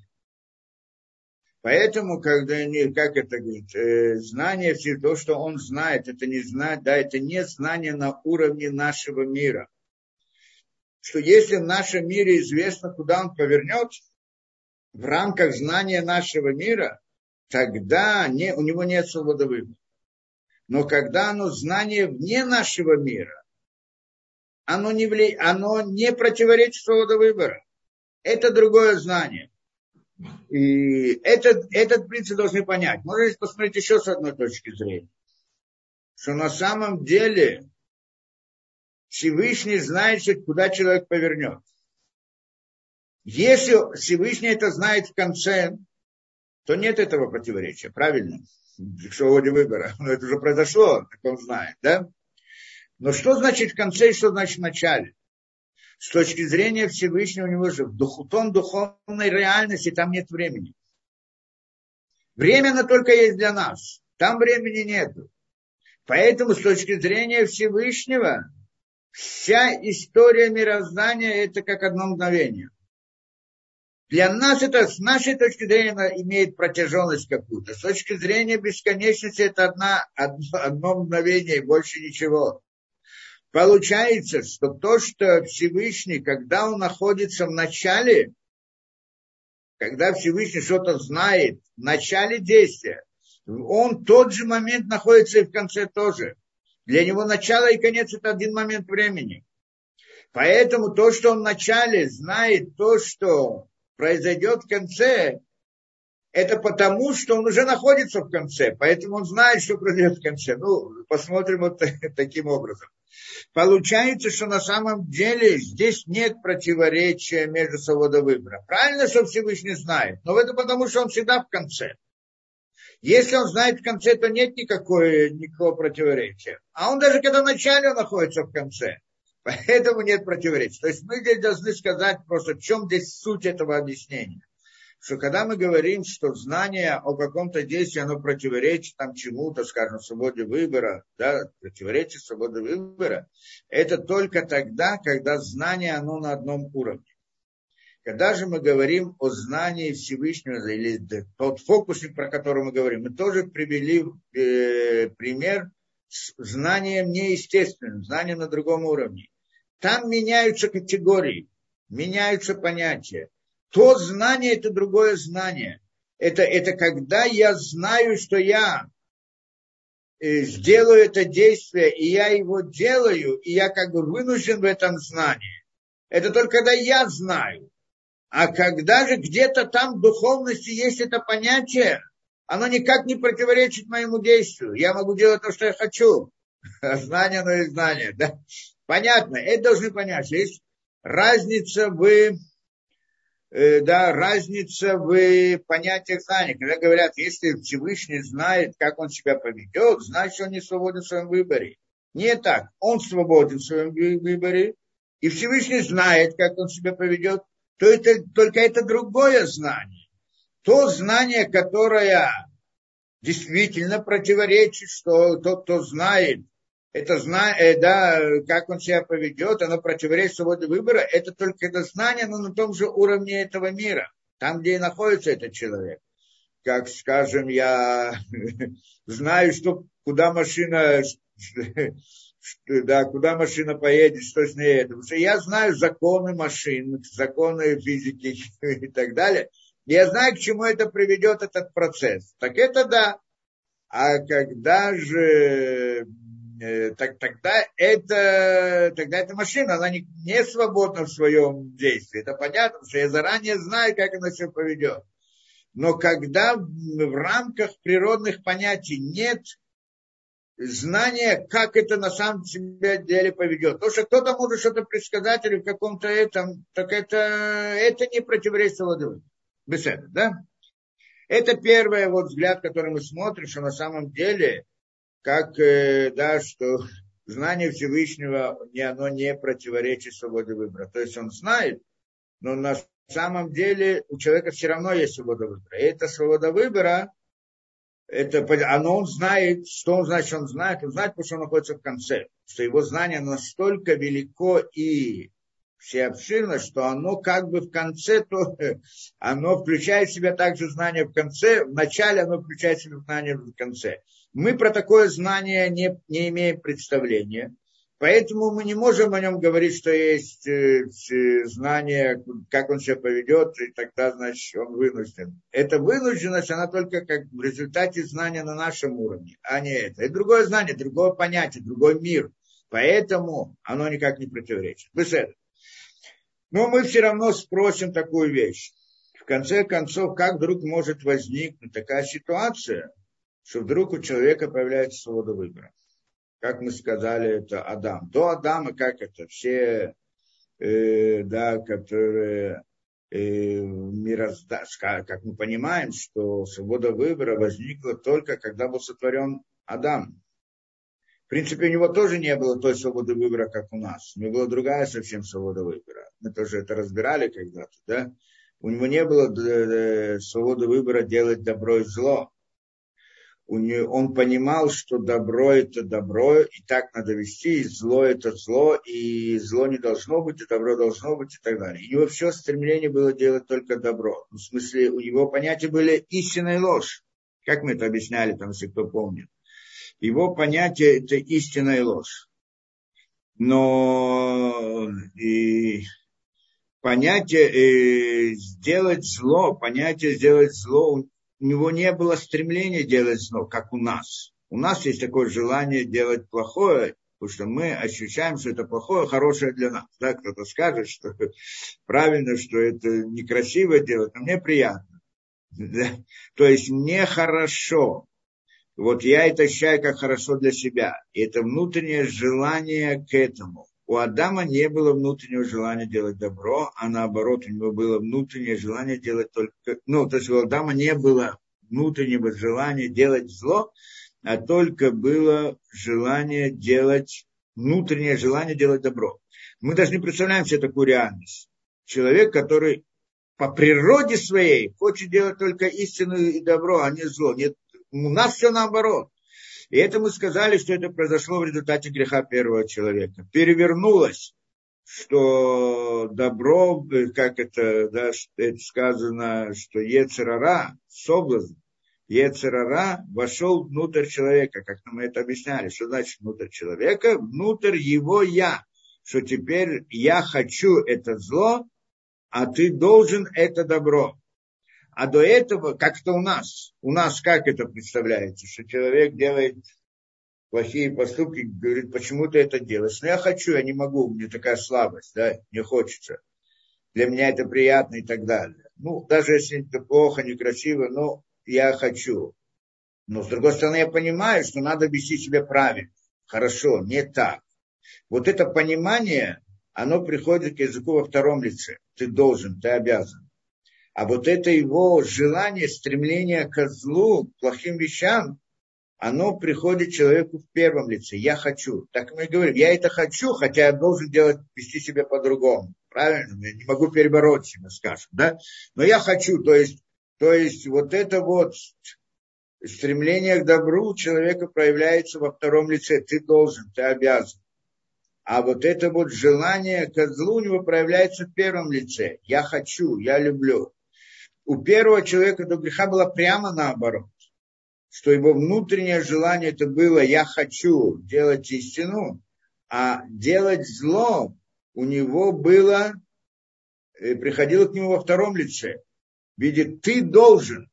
Поэтому, когда они, как это говорит, знание Всевышнего, то, что он знает, это не знать, да, это не знание на уровне нашего мира. Что если в нашем мире известно, куда он повернет, в рамках знания нашего мира, тогда не, у него нет свободы выбора. Но когда оно знание вне нашего мира, Оно не, вли... оно не противоречит свободе выбора. Это другое знание. И этот, этот принцип должны понять. Можно посмотреть еще с одной точки зрения. Что на самом деле Всевышний знает, куда человек повернет. Если Всевышний это знает в конце, то нет этого противоречия. Правильно? В свободе выбора. Но это уже произошло, так он знает, да? Но что значит в конце и что значит в начале? С точки зрения Всевышнего, у него же в духовном, духовной реальности там нет времени. Время, оно только есть для нас. Там времени нет. Поэтому с точки зрения Всевышнего, вся история мироздания это как одно мгновение. Для нас это, с нашей точки зрения, имеет протяженность какую-то. С точки зрения бесконечности это одна, одно, одно мгновение и больше ничего. Получается, что то, что Всевышний, когда он находится в начале, когда Всевышний что-то знает, в начале действия, он в тот же момент находится и в конце тоже. Для него начало и конец – это один момент времени. Поэтому то, что он в начале знает, то, что произойдет в конце, это потому, что он уже находится в конце. Поэтому он знает, что произойдет в конце. Ну, посмотрим вот таким образом. Получается, что на самом деле здесь нет противоречия между свободой выбора. Правильно, что Всевышний знает, но это потому, что он всегда в конце. Если он знает в конце, то нет никакой, никакого противоречия. А он даже когда в начале он находится в конце. Поэтому нет противоречия. То есть мы должны сказать просто, в чем здесь суть этого объяснения. Что когда мы говорим, что знание о каком-то действии, оно противоречит там чему-то, скажем, свободе выбора, да, противоречит свободе выбора, это только тогда, когда знание, оно на одном уровне. Когда же мы говорим о знании Всевышнего, или тот фокусник, про который мы говорим, мы тоже привели э, пример с знанием неестественным, знанием на другом уровне. Там меняются категории, меняются понятия. То знание – это другое знание. Это, это когда я знаю, что я э, сделаю это действие, и я его делаю, и я как бы вынужден в этом знании. Это только когда я знаю. А когда же где-то там в духовности есть это понятие, оно никак не противоречит моему действию. Я могу делать то, что я хочу. Знание, оно и знание. Да? Понятно, это должны понять. Есть разница в, э, да, разница в понятиях знания. Когда говорят, если Всевышний знает, как он себя поведет, значит, он не свободен в своем выборе. Не так. Он свободен в своем выборе, и Всевышний знает, как он себя поведет. То это, только это другое знание. То знание, которое действительно противоречит, что тот, кто знает, это знает, да, как он себя поведет, оно противоречит свободе выбора, это только это знание, но на том же уровне этого мира, там, где и находится этот человек. Как, скажем, я знаю, что куда машина... Да, куда машина поедет, что с ней это. Потому что я знаю законы машин, законы физики и так далее. Я знаю, к чему это приведет, этот процесс. Так это да. А когда же... Э, так, тогда, это, тогда эта машина, она не, не свободна в своем действии. Это понятно, потому что я заранее знаю, как она себя поведет. Но когда в рамках природных понятий нет... знание, как это на самом деле поведет. Потому что кто-то может что-то предсказать или в каком-то этом, так это, это не противоречит водой. Беседа, да? Это первый вот взгляд, который мы смотрим, что на самом деле, как, да, что знание Всевышнего, оно не противоречит свободе выбора. То есть он знает, но на самом деле у человека все равно есть свобода выбора. И эта свобода выбора, это, оно он знает, что он значит, он знает, он знает, потому что он находится в конце, что его знание настолько велико и всеобширно, что оно как бы в конце, то оно включает в себя также знание в конце, в начале оно включает в себя знание в конце. Мы про такое знание не, не имеем представления, поэтому мы не можем о нем говорить, что есть знание, как он себя поведет, и тогда, значит, он вынужден. Эта вынужденность, она только как в результате знания на нашем уровне, а не это. Это другое знание, другое понятие, другой мир. Поэтому оно никак не противоречит. Но мы все равно спросим такую вещь. В конце концов, как вдруг может возникнуть такая ситуация, что вдруг у человека появляется свобода выбора? Как мы сказали, это Адам. До Адама, как это, все, э, да, которые, э, мирозда... как мы понимаем, что свобода выбора возникла только, когда был сотворен Адам. В принципе, у него тоже не было той свободы выбора, как у нас. У него была другая совсем свобода выбора. Мы тоже это разбирали когда-то, да? У него не было свободы выбора делать добро и зло. Он понимал, что добро – это добро, и так надо вести, и зло – это зло, и зло не должно быть, и добро должно быть, и так далее. И у него все стремление было делать только добро. В смысле, у него понятия были истина и ложь. Как мы это объясняли, там, если кто помнит. Его понятие – это истина и ложь. Но и понятие и «сделать зло», понятие «сделать зло» у него не было стремления делать зло, как у нас. У нас есть такое желание делать плохое, потому что мы ощущаем, что это плохое, хорошее для нас. Да, кто-то скажет, что правильно, что это некрасиво делать, но мне приятно. Да? То есть мне хорошо. Вот я это ощущаю как хорошо для себя. И это внутреннее желание к этому. У Адама не было внутреннего желания делать добро, а наоборот, у него было внутреннее желание делать только... Ну, то есть у Адама не было внутреннего желания делать зло, а только было желание делать, внутреннее желание делать добро. Мы даже не представляем себе такую реальность. Человек, который по природе своей хочет делать только истину и добро, а не зло. Нет, у нас все наоборот. И это мы сказали, что это произошло в результате греха первого человека. Перевернулось, что добро, как это, да, это сказано, что Ецер Ра, соблазн, Ецер Ра вошел внутрь человека, как мы это объясняли. Что значит внутрь человека? Внутрь его я. Что теперь я хочу это зло, а ты должен это добро. А до этого, как-то у нас, у нас как это представляется, что человек делает плохие поступки, говорит, почему ты это делаешь? Ну, я хочу, я не могу, у меня такая слабость, да, не хочется. Для меня это приятно и так далее. Ну, даже если это плохо, некрасиво, но я хочу. Но, с другой стороны, я понимаю, что надо вести себя правильно, хорошо, не так. Вот это понимание, оно приходит к языку во втором лице. Ты должен, ты обязан. А вот это его желание, стремление к злу, к плохим вещам, оно приходит человеку в первом лице. Я хочу. Так мы и говорим, я это хочу, хотя я должен делать, вести себя по-другому. Правильно? Я не могу перебороть себя, скажем. Да? Но я хочу. То есть, то есть вот это вот стремление к добру у человека проявляется во втором лице. Ты должен, ты обязан. А вот это вот желание ко злу у него проявляется в первом лице. Я хочу, я люблю. У первого человека до греха было прямо наоборот. Что его внутреннее желание это было «я хочу делать истину», а делать зло у него было, приходило к нему во втором лице. Видит, ты должен.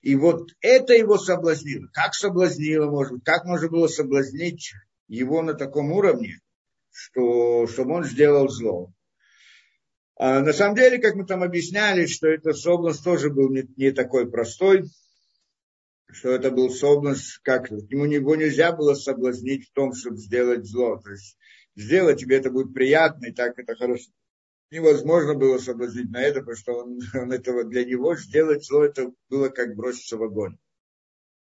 И вот это его соблазнило. Как соблазнило, может быть, как можно было соблазнить его на таком уровне? Что, чтобы он сделал зло. А на самом деле, как мы там объясняли, что этот соблазн тоже был не, не такой простой, что это был соблазн, как ему его нельзя было соблазнить в том, чтобы сделать зло. То есть сделать тебе это будет приятно, и так это хорошо. Невозможно было соблазнить на это, потому что он, он этого, для него сделать зло это было как броситься в огонь,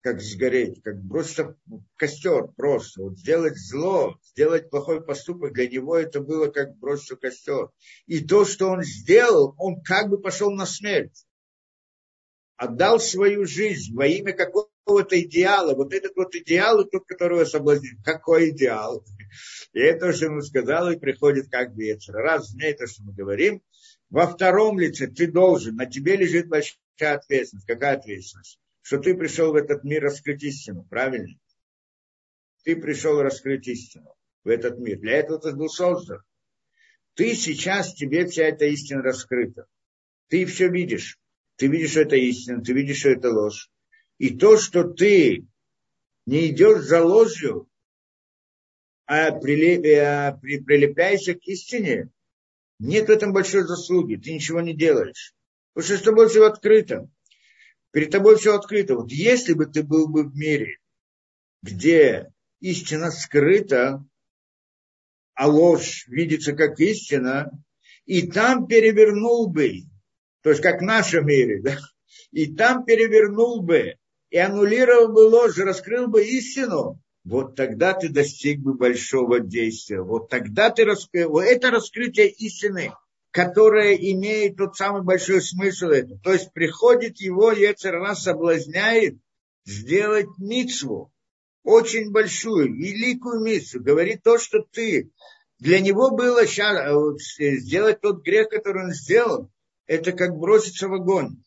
как сгореть, как броситься в костер просто. Вот сделать зло, сделать плохой поступок, для него это было как броситься в костер. И то, что он сделал, он как бы пошел на смерть. Отдал свою жизнь во имя какого-то идеала. Вот этот вот идеал, тот, которого соблазнил. Какой идеал? И это, что ему сказал, и приходит как бы Ецер Ра. Разумеется, то, что мы говорим. Во втором лице ты должен, на тебе лежит большая ответственность. Какая ответственность? Что ты пришел в этот мир раскрыть истину, правильно? Ты пришел раскрыть истину в этот мир. Для этого ты был создан. Ты сейчас, тебе вся эта истина раскрыта. Ты все видишь. Ты видишь, что это истина, ты видишь, что это ложь. И то, что ты не идешь за ложью, а прилепляешься к истине, нет в этом большой заслуги. Ты ничего не делаешь. Потому что с тобой все открыто. Перед тобой все открыто. Вот если бы ты был бы в мире, где истина скрыта, а ложь видится как истина, и там перевернул бы, то есть как в нашем мире, да? И там перевернул бы, и аннулировал бы ложь, раскрыл бы истину, вот тогда ты достиг бы большого действия. Вот тогда ты раскрыл. Это раскрытие истины, которая имеет тот самый большой смысл этого. То есть приходит его, Ецер Ра соблазняет сделать мицву, очень большую, великую мицву. Говорит то, что ты... Для него было сделать тот грех, который он сделал, это как броситься в огонь,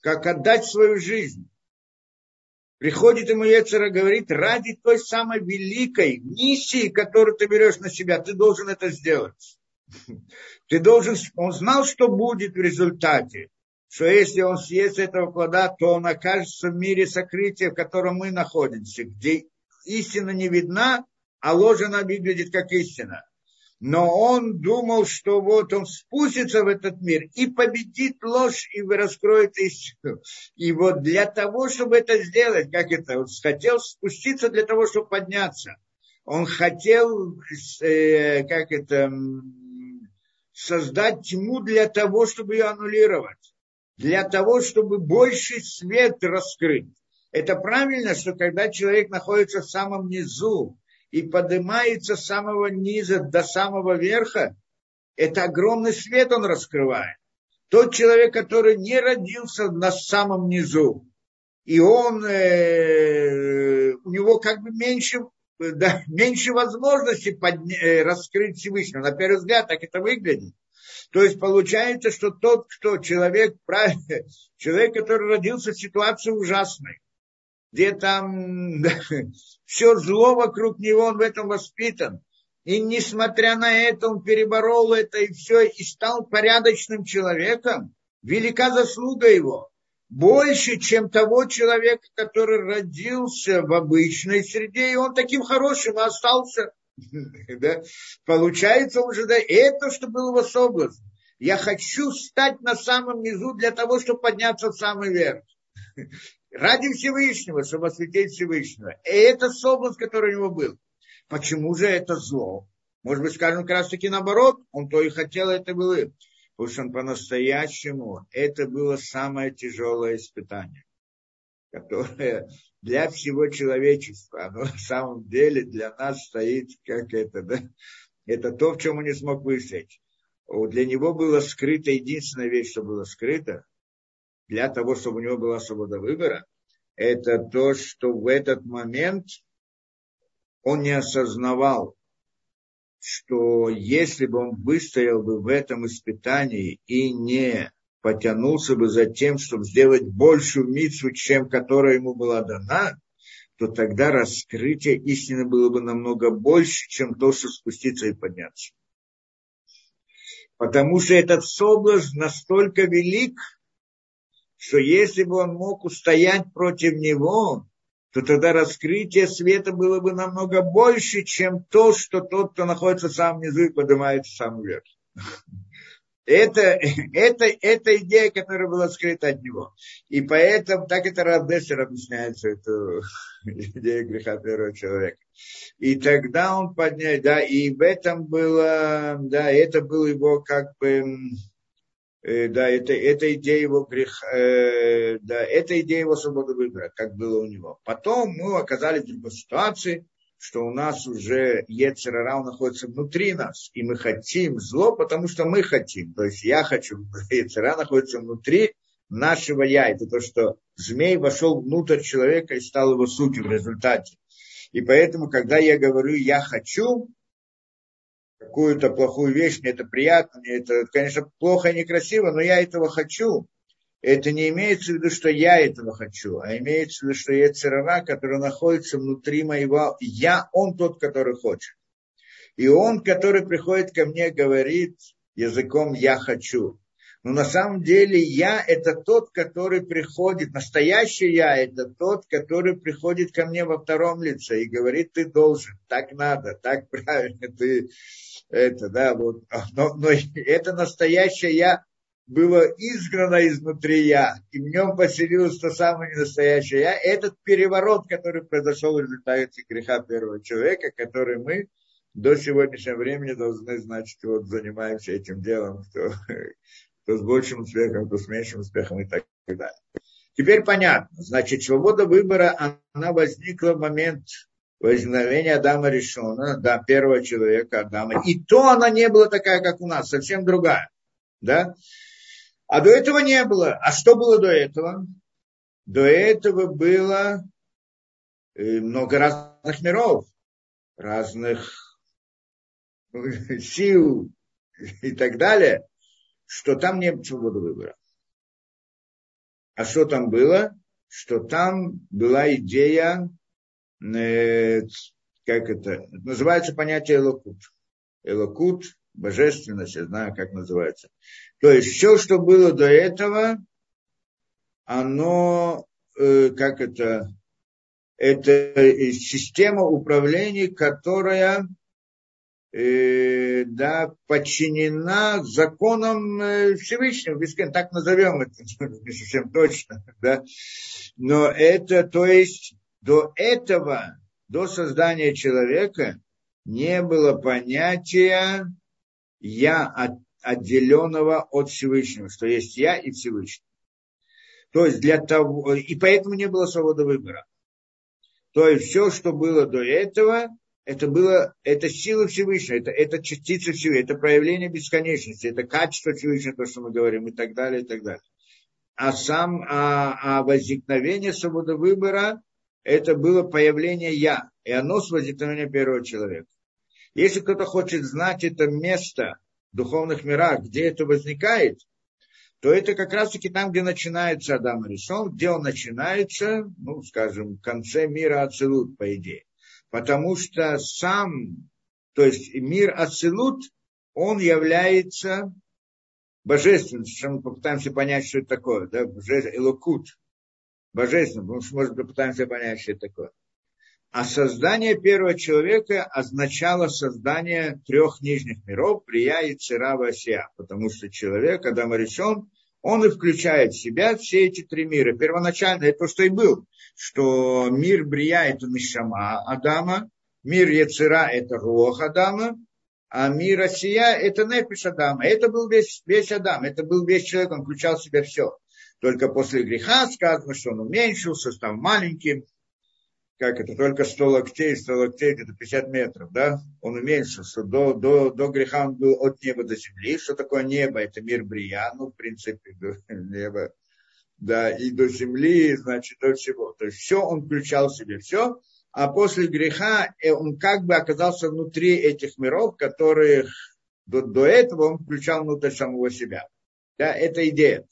как отдать свою жизнь. Приходит ему Ецер Ра, говорит, ради той самой великой миссии, которую ты берешь на себя, ты должен это сделать. Ты должен, он знал, что будет в результате, что если он съест этого плода, то он окажется в мире сокрытия, в котором мы находимся, где истина не видна, а ложь она выглядит как истина. Но он думал, что вот он спустится в этот мир и победит ложь, и раскроет истину. И вот для того, чтобы это сделать, как это, он хотел спуститься для того, чтобы подняться. Он хотел, э, как это... создать тьму для того, чтобы ее аннулировать. для того, чтобы больше свет раскрыть. Это правильно, что когда человек находится в самом низу и поднимается с самого низа до самого верха, это огромный свет он раскрывает. Тот человек, который не родился на самом низу, и он, э, у него как бы меньше, да, меньше возможностей подня- раскрыть Всевышнего. На первый взгляд так это выглядит. То есть получается, что тот, кто человек, человек, который родился в ситуации ужасной, где там да, все зло вокруг него, он в этом воспитан. И несмотря на это, он переборол это и все, и стал порядочным человеком. Велика заслуга его. Больше, чем того человека, который родился в обычной среде, и он таким хорошим остался. Да? Получается, он же да, это, что было в особенности. Я хочу стать на самом низу для того, чтобы подняться в самый верх. Ради Всевышнего, чтобы осветить Всевышнего. И это соблазн, который у него был. Почему же это зло? Может быть, скажем, как раз таки наоборот. Он то и хотел, это было. Потому что он по-настоящему, это было самое тяжелое испытание, которое для всего человечества, оно на самом деле для нас стоит, как это, да? Это то, в чем он не смог высечь. Для него было скрыто, единственная вещь, что было скрыто, для того, чтобы у него была свобода выбора, это то, что в этот момент он не осознавал, что если бы он выстоял бы в этом испытании и не потянулся бы за тем, чтобы сделать большую мицву, чем которая ему была дана, то тогда раскрытие истины было бы намного больше, чем то, что спуститься и подняться. Потому что этот соблазн настолько велик, что если бы он мог устоять против него, то тогда раскрытие света было бы намного больше, чем то, что тот, кто находится сам внизу и поднимается сам вверх. Это, это, это идея, которая была скрыта от него. И поэтому, так это Рав Дессер объясняет эту идею греха первого человека. И тогда он поднял, да, и в этом было, да, это был его как бы... Да, это, это идея его греха, э, да, это идея его свободы выбора, как было у него. Потом мы оказались в другой ситуации, что у нас уже Ецер Ра находится внутри нас, и мы хотим зло, потому что мы хотим. То есть я хочу, Ецер Ра находится внутри нашего я. Это то, что змей вошел внутрь человека и стал его сутью в результате. И поэтому, когда я говорю «я хочу», какую-то плохую вещь, мне это приятно, мне это, конечно, плохо и некрасиво, но я этого хочу. Это не имеется в виду, что я этого хочу, а имеется в виду, что Ецер Ра, который находится внутри моего я, он тот, который хочет. И он, который приходит ко мне, говорит языком «я хочу». Но на самом деле я – это тот, который приходит, настоящий я – это тот, который приходит ко мне во втором лице и говорит, ты должен, так надо, так правильно, ты это, да, вот. Но, но это настоящее я было изгнано изнутри я, и в нем поселилось то самое ненастоящее я. Этот переворот, который произошел в результате греха первого человека, который мы до сегодняшнего времени должны, значит, вот занимаемся этим делом, что... то с большим успехом, то с меньшим успехом и так далее. Теперь понятно. Значит, свобода выбора, она возникла в момент возникновения Адама Ришона, да, первого человека Адама. И то она не была такая, как у нас, совсем другая. Да? А до этого не было. А что было до этого? До этого было много разных миров, разных сил и так далее. Что там не было свободы выбора. А что там было? Что там была идея, э, как это, называется понятие Элокут. Элокут, божественность, я знаю, как называется. То есть все, что было до этого, оно, э, как это, это система управления, которая... Э, да, подчинена законам э, Всевышнего, так назовем это, не совсем точно, да, но это, то есть, до этого, до создания человека не было понятия «я», от, отделенного от Всевышнего, что есть «я» и Всевышний. То есть для того, и поэтому не было свободы выбора. То есть все, что было до этого, это было, это сила Всевышнего, это, это частица Всевышнего, это проявление бесконечности, это качество Всевышнего, то, что мы говорим, и так далее, и так далее. А сам, а, а возникновение свободы выбора, это было появление «я», и оно с возникновения первого человека. Если кто-то хочет знать это место в духовных мирах, где это возникает, то это как раз-таки там, где начинается Адам Ришон, где он начинается, ну, скажем, в конце мира Ацилут, по идее. Потому что сам, то есть мир Ацилут, он является божественным, что мы попытаемся понять, что это такое, да, Элокут, божественным, потому что, может, мы попытаемся понять, что это такое. А создание первого человека означало создание трех нижних миров, Брия, Ецира, Асия, потому что человек, Адам Ришон, он и включает в себя все эти три мира. Первоначально это то, что и был, что мир Брия – это Мишама Адама, мир Ецира – это Руах Адама, а мир Асия – это Нефеш Адама. Это был весь, весь Адам, это был весь человек, он включал в себя все. Только после греха сказано, что он уменьшился, стал маленьким. Как это, только сто локтей, сто локтей, это пятьдесят метров, да, он уменьшился, до, до, до греха он был от неба до земли. Что такое небо? Это мир Брия, ну, в принципе, до неба, да, и до земли, значит, до всего. То есть все, он включал в себе все, а после греха он как бы оказался внутри этих миров, которых до, до этого он включал внутрь самого себя, да, это идея.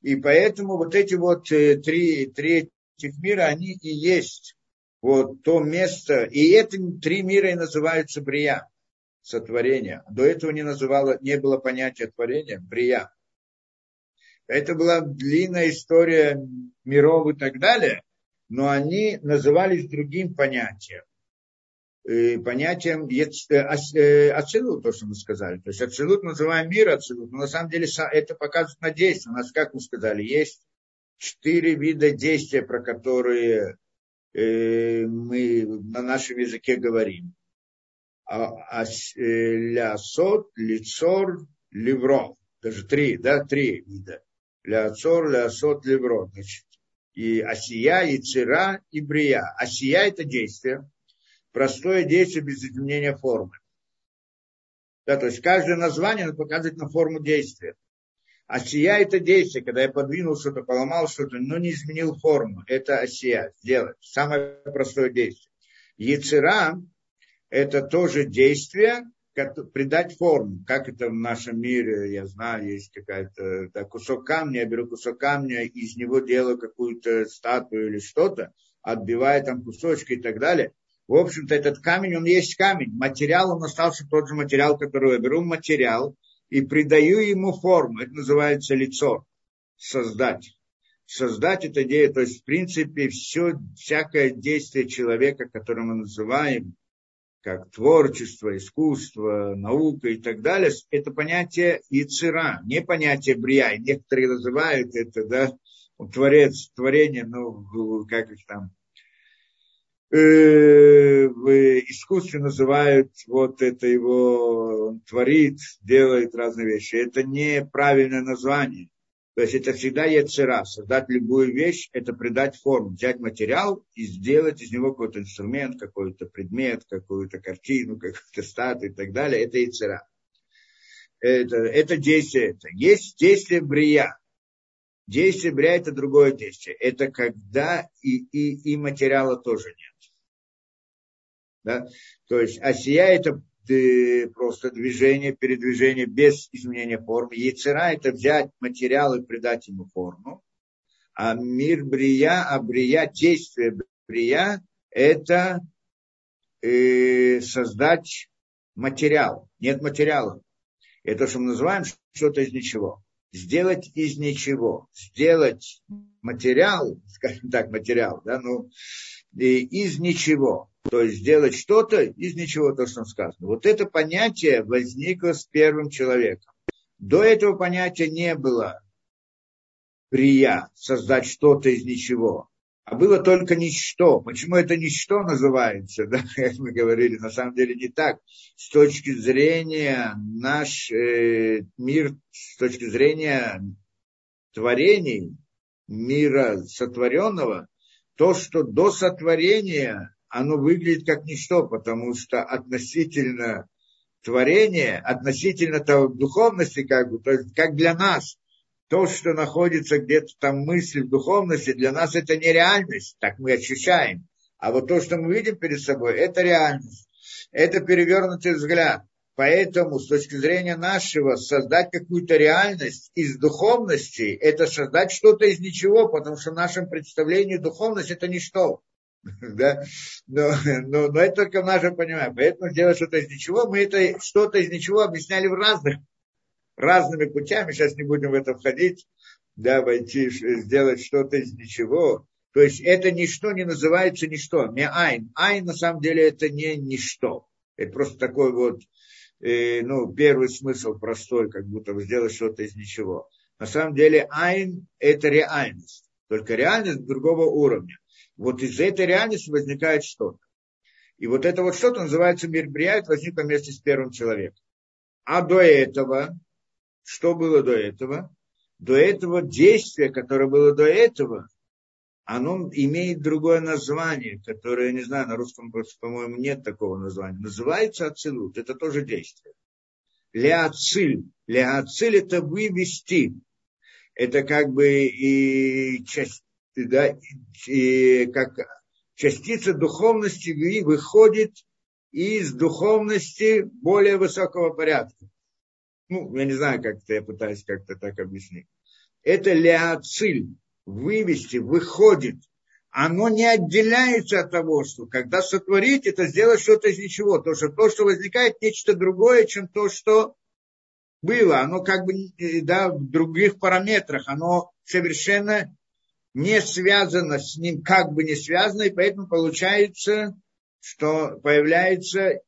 И поэтому вот эти вот три, три этих мира, они и есть. Вот то место, и эти три мира и называются Брия, сотворение. До этого не, называло, не было понятия творения, Брия. Это была длинная история миров и так далее, но они назывались другим понятием. Понятием Ацилут, то, что мы сказали. То есть Ацилут называем мир Ацилут, но на самом деле это показывает на действие. У нас, как мы сказали, есть четыре вида действия, про которые мы на нашем языке говорим. Лясот, лицор, левро. Даже три, да, три вида. Ляцор, лясот, левро. Значит, и асия, и цира, и брия. Асия – это действие. Простое действие без изменения формы. Да, то есть каждое название показывает на форму действия. Асия – это действие, когда я подвинул что-то, поломал что-то, но не изменил форму. Это асия, сделать. Самое простое действие. Ецира – это тоже действие, как придать форму. Как это в нашем мире, я знаю, есть какая-то да, кусок камня, я беру кусок камня, из него делаю какую-то статую или что-то, отбиваю там кусочки и так далее. В общем-то, этот камень, он есть камень. Материал, он остался тот же материал, который я беру, материал, и придаю ему форму. Это называется лицо. Создать. Создать – это идея. То есть, в принципе, все, всякое действие человека, которое мы называем как творчество, искусство, наука и так далее, это понятие Ецира, не понятие Брия. Некоторые называют это, да, творец, творение, ну, как их там, в искусстве называют, вот это его, он творит, делает разные вещи. Это неправильное название. То есть это всегда Ецера. Создать любую вещь, это придать форму, взять материал и сделать из него какой-то инструмент, какой-то предмет, какую-то картину, какую-то статую и так далее. Это Ецера. Это, это действие. Это. Есть действие Брия. Действие Брия – это другое действие. Это когда и, и, и материала тоже нет. Да? То есть асия – это просто движение, передвижение без изменения формы. Ецира – это взять материал и придать ему форму. А мир Брия, а Брия, действие Брия – это э, создать материал. Нет материала. Это то, что мы называем что-то из ничего. Сделать из ничего. Сделать материал, скажем так, материал, да, ну, из ничего. То есть сделать что-то из ничего, то, что сказано. Вот это понятие возникло с первым человеком. До этого понятия не было прия, создать что-то из ничего. А было только ничто. Почему это ничто называется, да, как мы говорили, на самом деле не так. С точки зрения наш э, мир, с точки зрения творений, мира сотворенного, то, что до сотворения оно выглядит как ничто, потому что относительно творения, относительно того, духовности, как бы, то есть как для нас, то, что находится где-то там мысль в духовности, для нас это не реальность, так мы ощущаем. А вот то, что мы видим перед собой, это реальность. Это перевернутый взгляд. Поэтому с точки зрения нашего создать какую-то реальность из духовности, это создать что-то из ничего, потому что в нашем представлении духовность это ничто. Да? Но, но, но это только в нашем понимании. Поэтому делать что-то из ничего, мы это что-то из ничего объясняли в разных, разными путями. Сейчас не будем в это входить, да, войти, сделать что-то из ничего. То есть это ничто не называется ничто. Ме айн. Айн на самом деле это не ничто. Это просто такой вот, э, ну, первый смысл простой, как будто сделать что-то из ничего. На самом деле айн это реальность. Только реальность другого уровня. Вот из этой реальности возникает что-то. И вот это вот что-то называется мир Брия, это возникло вместе с первым человеком. А до этого, что было до этого? До этого действие, которое было до этого, оно имеет другое название, которое, не знаю, на русском, по-моему, нет такого названия. Называется Ацилут. Это тоже действие. Леоциль. Леоциль – это вывести. Это как бы и часть. Да, и как частица духовности выходит из духовности более высокого порядка. Ну, я не знаю, как это, я пытаюсь как-то так объяснить. Это леоциль, вывести, выходит. Оно не отделяется от того, что когда сотворить, это сделать что-то из ничего. То, что, то, что возникает, нечто другое, чем то, что было. Оно как бы, да, в других параметрах, оно совершенно не связано с ним, как бы не связано, и поэтому получается, что появляется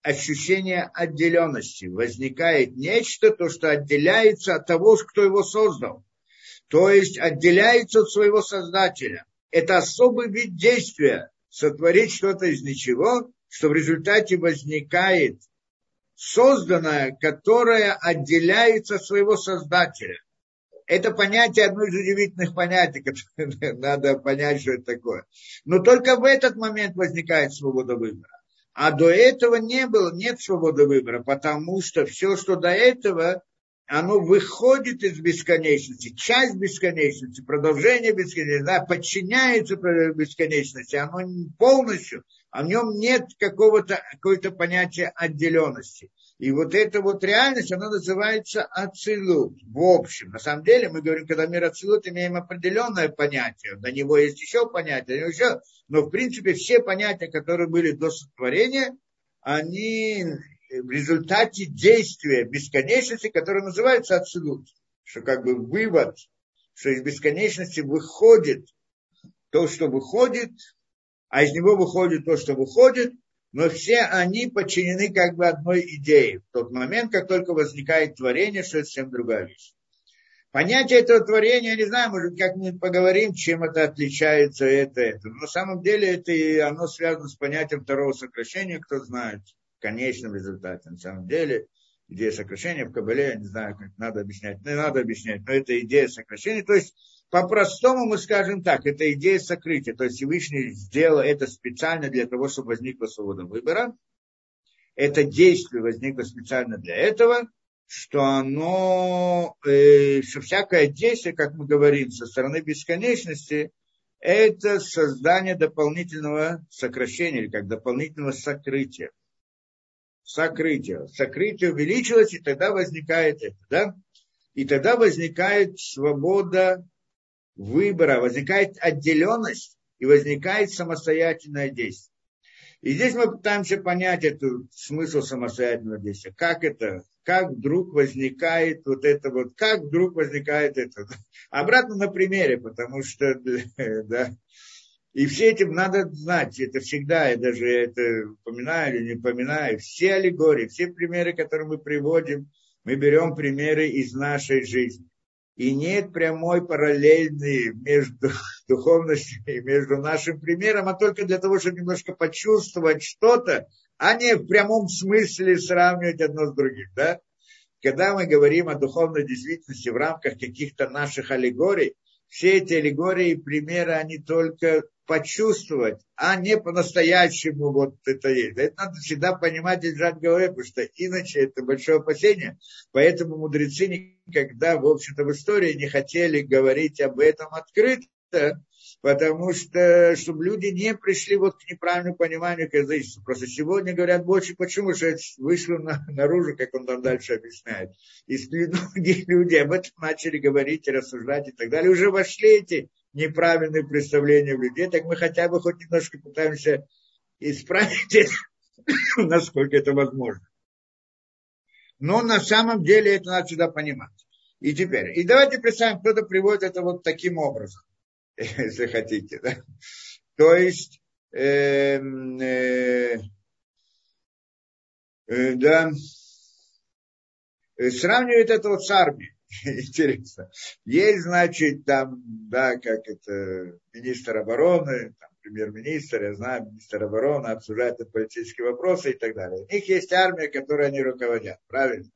ощущение отделенности. Возникает нечто, то, что отделяется от того, кто его создал. То есть отделяется от своего создателя. Это особый вид действия, сотворить что-то из ничего, что в результате возникает созданное, которое отделяется от своего создателя. Это понятие, одно из удивительных понятий, которое надо понять, что это такое. Но только в этот момент возникает свобода выбора. А до этого не было, нет свободы выбора, потому что все, что до этого, оно выходит из бесконечности, часть бесконечности, продолжение бесконечности, да, подчиняется бесконечности, оно полностью, о нем нет какого-то, какого-то понятия отделенности. И вот эта вот реальность, она называется ацилут. В общем, на самом деле, мы говорим, когда мир ацилут, имеем определенное понятие. До него есть еще понятие, еще. Но, в принципе, все понятия, которые были до сотворения, они в результате действия бесконечности, которое называется ацилут. Что как бы вывод, что из бесконечности выходит то, что выходит, а из него выходит то, что выходит. Но все они подчинены как бы одной идее. В тот момент, как только возникает творение, что это совсем другая вещь. Понятие этого творения, я не знаю, может, как-нибудь поговорим, чем это отличается, это, это. Но на самом деле это, оно связано с понятием второго сокращения, кто знает, в конечном результате. На самом деле, идея сокращения в Кабале, я не знаю, как надо объяснять, не надо объяснять, но это идея сокращения. То есть, по-простому мы скажем так, это идея сокрытия. То есть Всевышний сделал это специально для того, чтобы возникла свобода выбора. Это действие возникло специально для этого, что оно, э, что всякое действие, как мы говорим, со стороны бесконечности, это создание дополнительного сокращения, или как дополнительного сокрытия. Сокрытие. Сокрытие увеличилось, и тогда возникает это, да? И тогда возникает свобода выбора, возникает отделенность и возникает самостоятельное действие. И здесь мы пытаемся понять этот смысл самостоятельного действия. Как это, как вдруг возникает вот это вот, как вдруг возникает это. Обратно на примере, потому что, да, и все этим надо знать, это всегда, я даже это упоминаю или не упоминаю, все аллегории, все примеры, которые мы приводим, мы берем примеры из нашей жизни. И нет прямой параллельной между духовностью и между нашим примером, а только для того, чтобы немножко почувствовать что-то, а не в прямом смысле сравнивать одно с другим. Да? Когда мы говорим о духовной действительности в рамках каких-то наших аллегорий, все эти аллегории, примеры, они только почувствовать, а не по-настоящему вот это есть. Это надо всегда понимать и держать в голове, потому что иначе это большое опасение. Поэтому мудрецы никогда, в общем-то, в истории не хотели говорить об этом открыто, потому что, чтобы люди не пришли вот к неправильному пониманию к язычеству. Просто сегодня говорят больше, почему же это вышло на, наружу, как он там дальше объясняет. И многие люди об этом начали говорить и рассуждать и так далее. Уже вошли эти неправильные представления в людей, так мы хотя бы хоть немножко пытаемся исправить это, насколько это возможно. Но на самом деле это надо всегда понимать. И теперь, и давайте представим, кто-то приводит это вот таким образом, если хотите. Да? То есть, э, э, э, да, сравнивает это вот с армией. Интересно. Есть, значит, там, да, как это, министр обороны, там, премьер-министр, я знаю, министр обороны, обсуждает политические вопросы и так далее. У них есть армия, которой они руководят, правильно?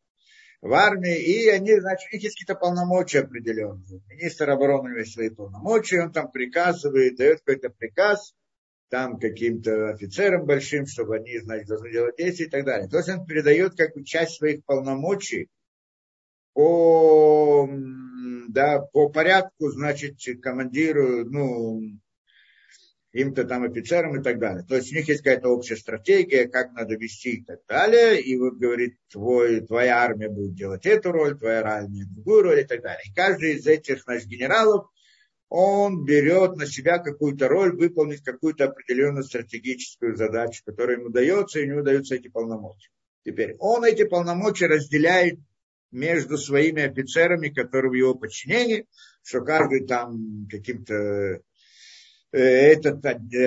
В армии, и они, значит, у них есть какие-то полномочия определенные. Министр обороны у него есть свои полномочия, он там приказывает, дает какой-то приказ, там, каким-то офицерам большим, чтобы они, значит, должны делать действия и так далее. То есть он передает как бы часть своих полномочий, По, да, по порядку, значит, командиру, ну, им-то там офицерам и так далее. То есть у них есть какая-то общая стратегия, как надо вести и так далее. И вот говорит, твой, твоя армия будет делать эту роль, твоя армия другую роль и так далее. И каждый из этих, значит, генералов, он берет на себя какую-то роль, выполнить какую-то определенную стратегическую задачу, которая ему дается, и у него даются эти полномочия. Теперь он эти полномочия разделяет между своими офицерами, которые в его подчинении, что каждый там каким-то, этот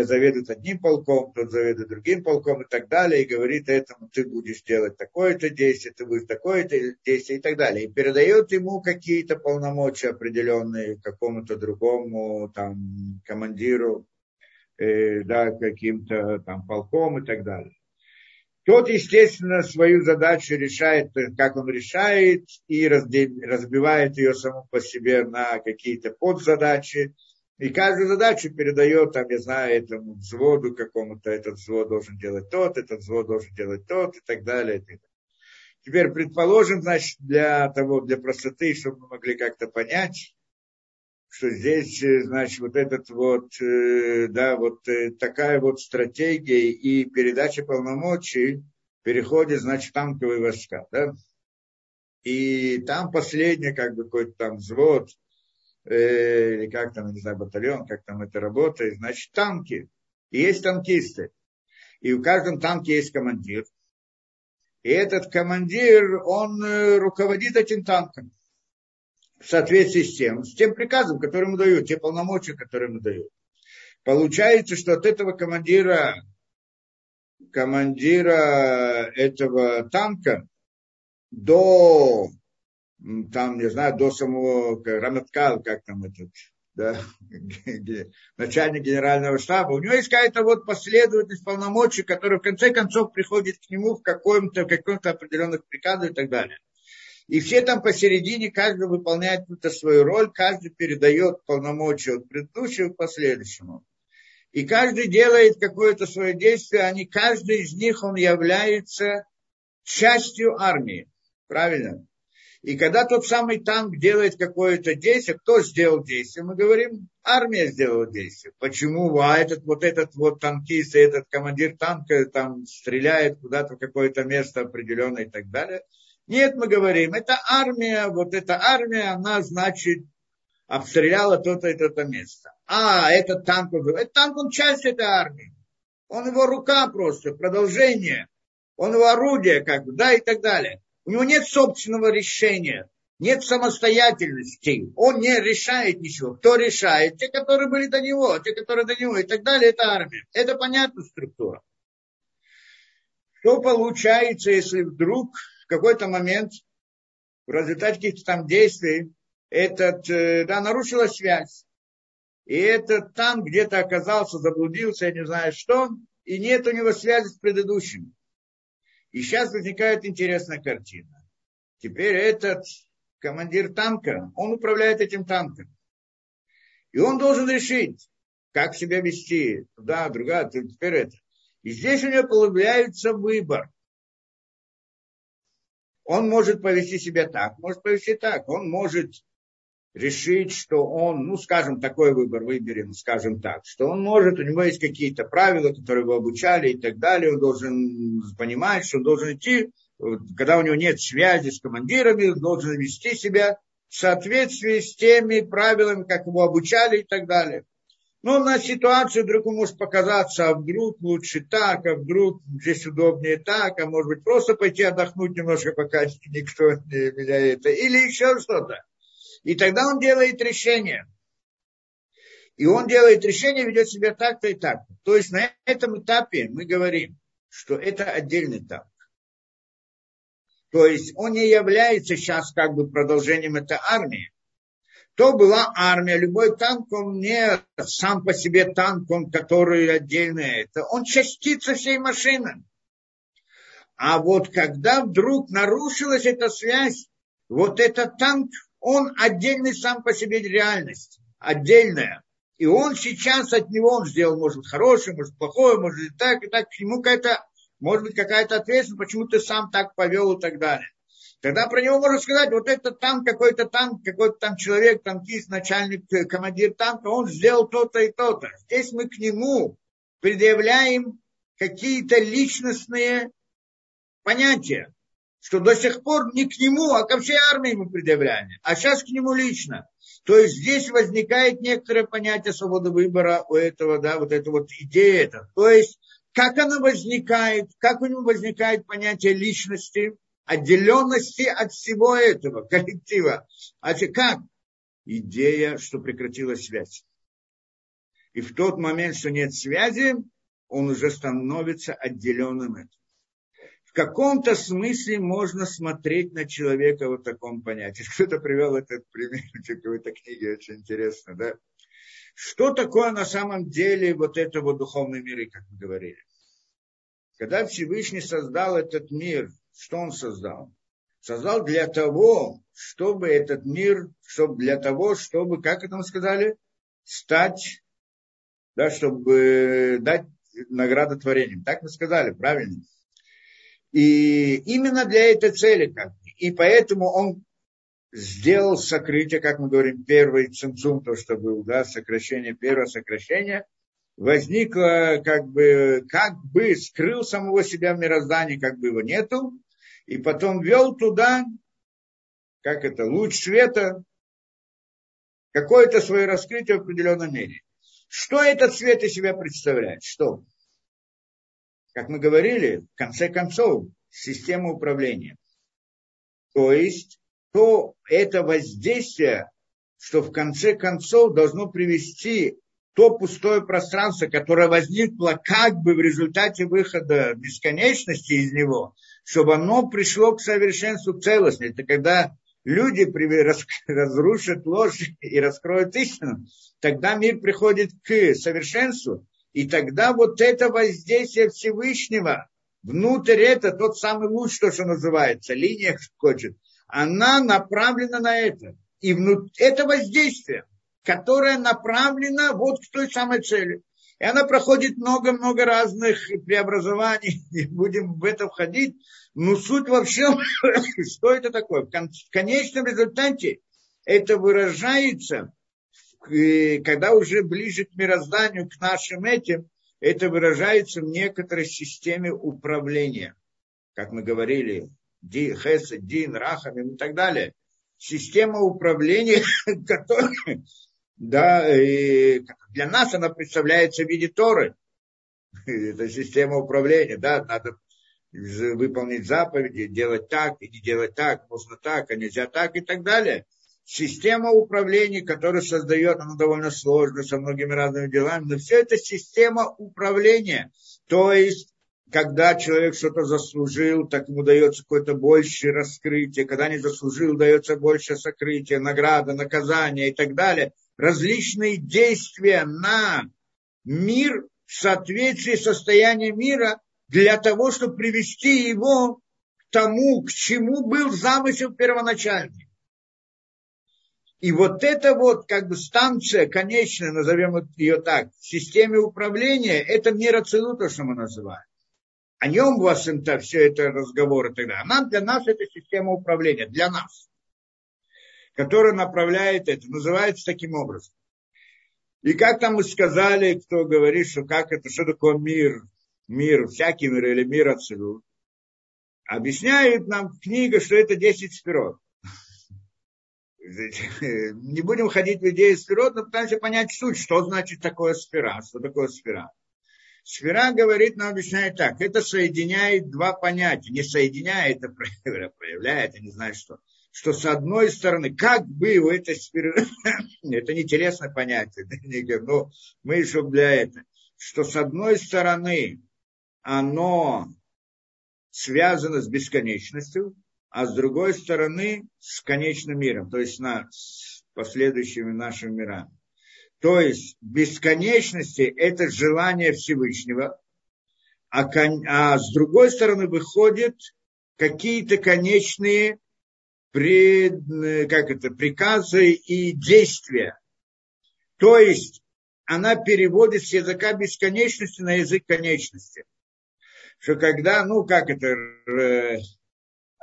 заведует одним полком, тот заведует другим полком и так далее, и говорит этому, ты будешь делать такое-то действие, ты будешь такое-то действие и так далее. И передает ему какие-то полномочия определенные какому-то другому там командиру, да, каким-то там полком и так далее. Тот, естественно, свою задачу решает, как он решает, и разбивает ее саму по себе на какие-то подзадачи. И каждую задачу передает, там, я знаю, этому взводу какому-то, этот взвод должен делать тот, этот взвод должен делать тот и так далее. Теперь предположим, значит, для того, для простоты, чтобы мы могли как-то понять, что здесь, значит, вот этот вот, да, вот такая вот стратегия и передача полномочий переходит, значит, в танковые войска, да. И там последний, как бы, какой-то там взвод, э, или как там, не знаю, батальон, как там это работает, значит, танки. И есть танкисты. И в каждом танке есть командир. И этот командир, он руководит этим танком. В соответствии с тем, с тем приказом, который ему дают, те полномочия, которые ему дают. Получается, что от этого командира, командира этого танка до, там, не знаю, до самого Раматкаль, как там этот, да, начальник генерального штаба, у него есть какая-то вот последовательность полномочий, которая в конце концов приходит к нему в каком-то, в каком-то определенных приказах и так далее. И все там посередине, каждый выполняет какую-то свою роль, каждый передает полномочия от предыдущего к последующему. И каждый делает какое-то свое действие, а не каждый из них, он является частью армии. Правильно? И когда тот самый танк делает какое-то действие, кто сделал действие? Мы говорим, армия сделала действие. Почему? А этот вот этот вот танкист, этот командир танка там стреляет куда-то в какое-то место определенное и так далее. Нет, мы говорим, это армия, вот эта армия, она, значит, обстреляла то-то и то-то место. А, этот танк, этот танк, он часть этой армии. Он его рука просто, продолжение. Он его орудие, как бы, да, и так далее. У него нет собственного решения, нет самостоятельности. Он не решает ничего. Кто решает? Те, которые были до него, те, которые до него и так далее, это армия. Это понятная структура. Что получается, если вдруг в какой-то момент в результате каких-то там действий этот, да, нарушилась связь. И этот там где-то оказался, заблудился, я не знаю что, и нет у него связи с предыдущим. И сейчас возникает интересная картина. Теперь этот командир танка, он управляет этим танком. И он должен решить, как себя вести. Туда, другая, теперь это. И здесь у него появляется выбор. Он может повести себя так, может повести так. Он может решить, что он, ну, скажем, такой выбор выберем, скажем так, что он может, у него есть какие-то правила, которые его обучали и так далее, он должен понимать, что он должен идти, когда у него нет связи с командирами, он должен вести себя в соответствии с теми правилами, как его обучали и так далее. Но на ситуацию вдруг может показаться, а вдруг лучше так, а вдруг здесь удобнее так, а может быть просто пойти отдохнуть немножко, пока никто не меняет это, или еще что-то. И тогда он делает решение. И он делает решение, ведет себя так-то и так. То есть на этом этапе мы говорим, что это отдельный этап. То есть он не является сейчас как бы продолжением этой армии. То была армия, любой танк, он не сам по себе танк, он который отдельно это, он частица всей машины. А вот когда вдруг нарушилась эта связь, вот этот танк, он отдельный сам по себе реальность, отдельная. И он сейчас от него, он сделал, может быть, хорошее, может, плохое, может, и так, и так, к нему какая-то, может быть, какая-то ответственность, почему ты сам так повел и так далее. Тогда про него можно сказать, вот этот танк, какой-то танк, какой-то там человек, танкист, начальник, командир танка, он сделал то-то и то-то. Здесь мы к нему предъявляем какие-то личностные понятия, что до сих пор не к нему, а ко всей армии мы предъявляем, а сейчас к нему лично. То есть здесь возникает некоторое понятие свободы выбора у этого, да, вот эта вот идея. Эта. То есть как она возникает, как у него возникает понятие личности, отделенности от всего этого коллектива. А как? Идея, что прекратилась связь. И в тот момент, что нет связи, он уже становится отделенным этим. В каком-то смысле можно смотреть на человека вот в таком понятии. Кто-то привел этот примерчик в этой книге, очень интересно, да? Что такое на самом деле вот это вот духовный мир, как мы говорили? Когда Всевышний создал этот мир, что он создал? Создал для того, чтобы этот мир, чтобы для того, чтобы, как это мы сказали, стать, да, чтобы дать награду творениям. Так мы сказали, правильно? И именно для этой цели, как бы. И поэтому он сделал сокрытие, как мы говорим, первый цинцум, то, что было, да, сокращение, первое сокращение. Возникло, как бы, как бы скрыл самого себя в мироздании, как бы его нету, и потом вел туда, как это, луч света, какое-то свое раскрытие в определенном мере. Что этот свет из себя представляет? Что? Как мы говорили, в конце концов, система управления. То есть, то это воздействие, что в конце концов должно привести то пустое пространство, которое возникло как бы в результате выхода бесконечности из него, чтобы оно пришло к совершенству целостности. Это когда люди разрушат ложь и раскроют истину, тогда мир приходит к совершенству, и тогда вот это воздействие Всевышнего внутрь, это тот самый луч, то, что называется, линия хочет, она направлена на это. И внут... это воздействие, которая направлена вот к той самой цели. И она проходит много-много разных преобразований, не будем в это входить, но суть вообще, что это такое? В конечном результате это выражается, когда уже ближе к мирозданию, к нашим этим, это выражается в некоторой системе управления, как мы говорили, Хесед, Дин, Рахамим и так далее. Система управления, которая... Да, и для нас она представляется в виде Торы. Это система управления, да, надо выполнить заповеди, делать так, и не делать так, можно так, а нельзя так и так далее. Система управления, которую создает, она довольно сложная, со многими разными делами, но все это система управления. То есть, когда человек что-то заслужил, так ему дается какое-то большее раскрытие, когда не заслужил, дается большее сокрытие, награда, наказание и так далее. Различные действия на мир в соответствии с состоянием мира для того, чтобы привести его к тому, к чему был замысел первоначальный. И вот эта вот как бы станция, конечная, назовем ее так, в системе управления, это мир Ацилут, то, что мы называем. О нем у вас это, все это разговоры тогда. А нам, для нас это система управления, для нас, которая направляет это, называется таким образом. И как там мы сказали, кто говорит, что как это, что такое мир, мир, всякий мир или мир Ацилут, объясняет нам книга, что это десять спирот. Не будем ходить в идеи спирот, но пытаемся понять суть, что значит такое спира, что такое спира. Спира говорит, нам объясняет так, это соединяет два понятия, не соединяет, а проявляет, я не знаю что. Что с одной стороны, как бы у этой спиры, это не телесное понятие, но мы еще для этого, что с одной стороны оно связано с бесконечностью, а с другой стороны с конечным миром, то есть с последующими нашими мирами. То есть бесконечности – это желание Всевышнего, а, кон... а с другой стороны выходят какие-то конечные пред... как это, приказы и действия. То есть она переводит с языка бесконечности на язык конечности. Что когда, ну как это...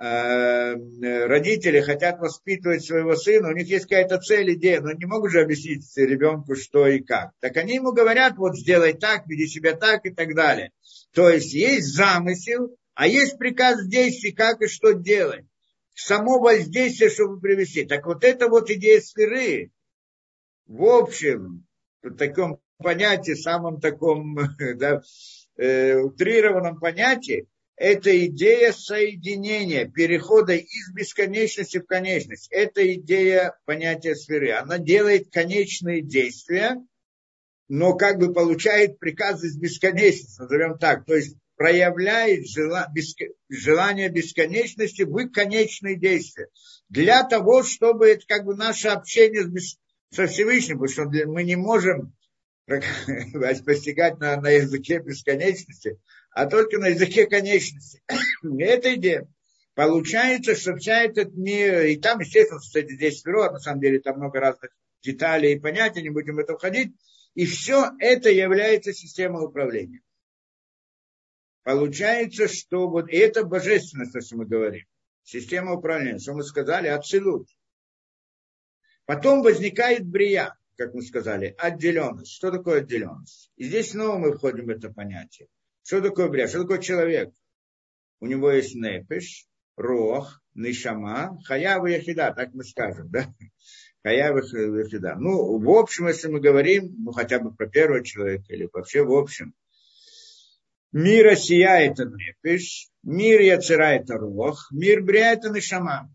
родители хотят воспитывать своего сына, у них есть какая-то цель, идея, но не могут же объяснить ребенку, что и как. Так они ему говорят, вот сделай так, веди себя так и так далее. То есть есть замысел, а есть приказ действий, как и что делать. Само воздействие, чтобы привести. Так вот это вот идея сферы. В общем, в таком понятии, самом таком да, э, утрированном понятии, это идея соединения, перехода из бесконечности в конечность. Это идея понятия сферы. Она делает конечные действия, но как бы получает приказ из бесконечности, назовем так. То есть проявляет желание бесконечности в конечные действия. Для того, чтобы это как бы наше общение со Всевышним, потому что мы не можем постигать на, на языке бесконечности, а только на языке конечности. Это идея. Получается, что вся этот мир, и там, естественно, кстати, здесь спирот, на самом деле там много разных деталей и понятий, не будем в это входить, и все это является системой управления. Получается, что вот и это божественность, то, что мы говорим, система управления, что мы сказали, абсолют. Потом возникает брия, как мы сказали, отделенность. Что такое отделенность? И здесь снова мы входим в это понятие. Что такое брия? Что такое человек? У него есть нефеш, рох, нешама, хая и хида, так мы скажем, да? Хая и хида. Ну, в общем, если мы говорим, ну, хотя бы про первого человека или вообще в общем, мир Асия – это нефеш, мир Ецира – это рох, мир брия – это нешама.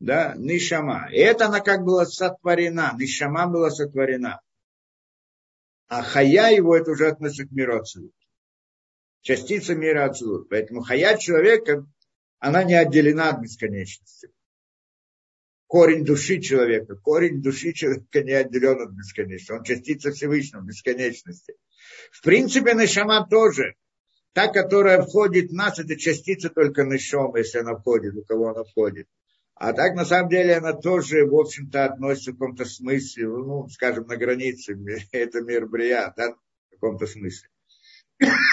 Да, нешама. И это она как была сотворена, нешама была сотворена. А хая его, это уже относится к миру Ацилут. Частица мира Ацилут. Поэтому хая человека, она не отделена от бесконечности. Корень души человека, корень души человека не отделен от бесконечности. Он частица Всевышнего, бесконечности. В принципе, нешама тоже. Та, которая входит в нас, это частица только нешама, если она входит, у кого она входит. А так, на самом деле, она тоже, в общем-то, относится в каком-то смысле, ну, скажем, на границе. Это мир брия, да, в каком-то смысле.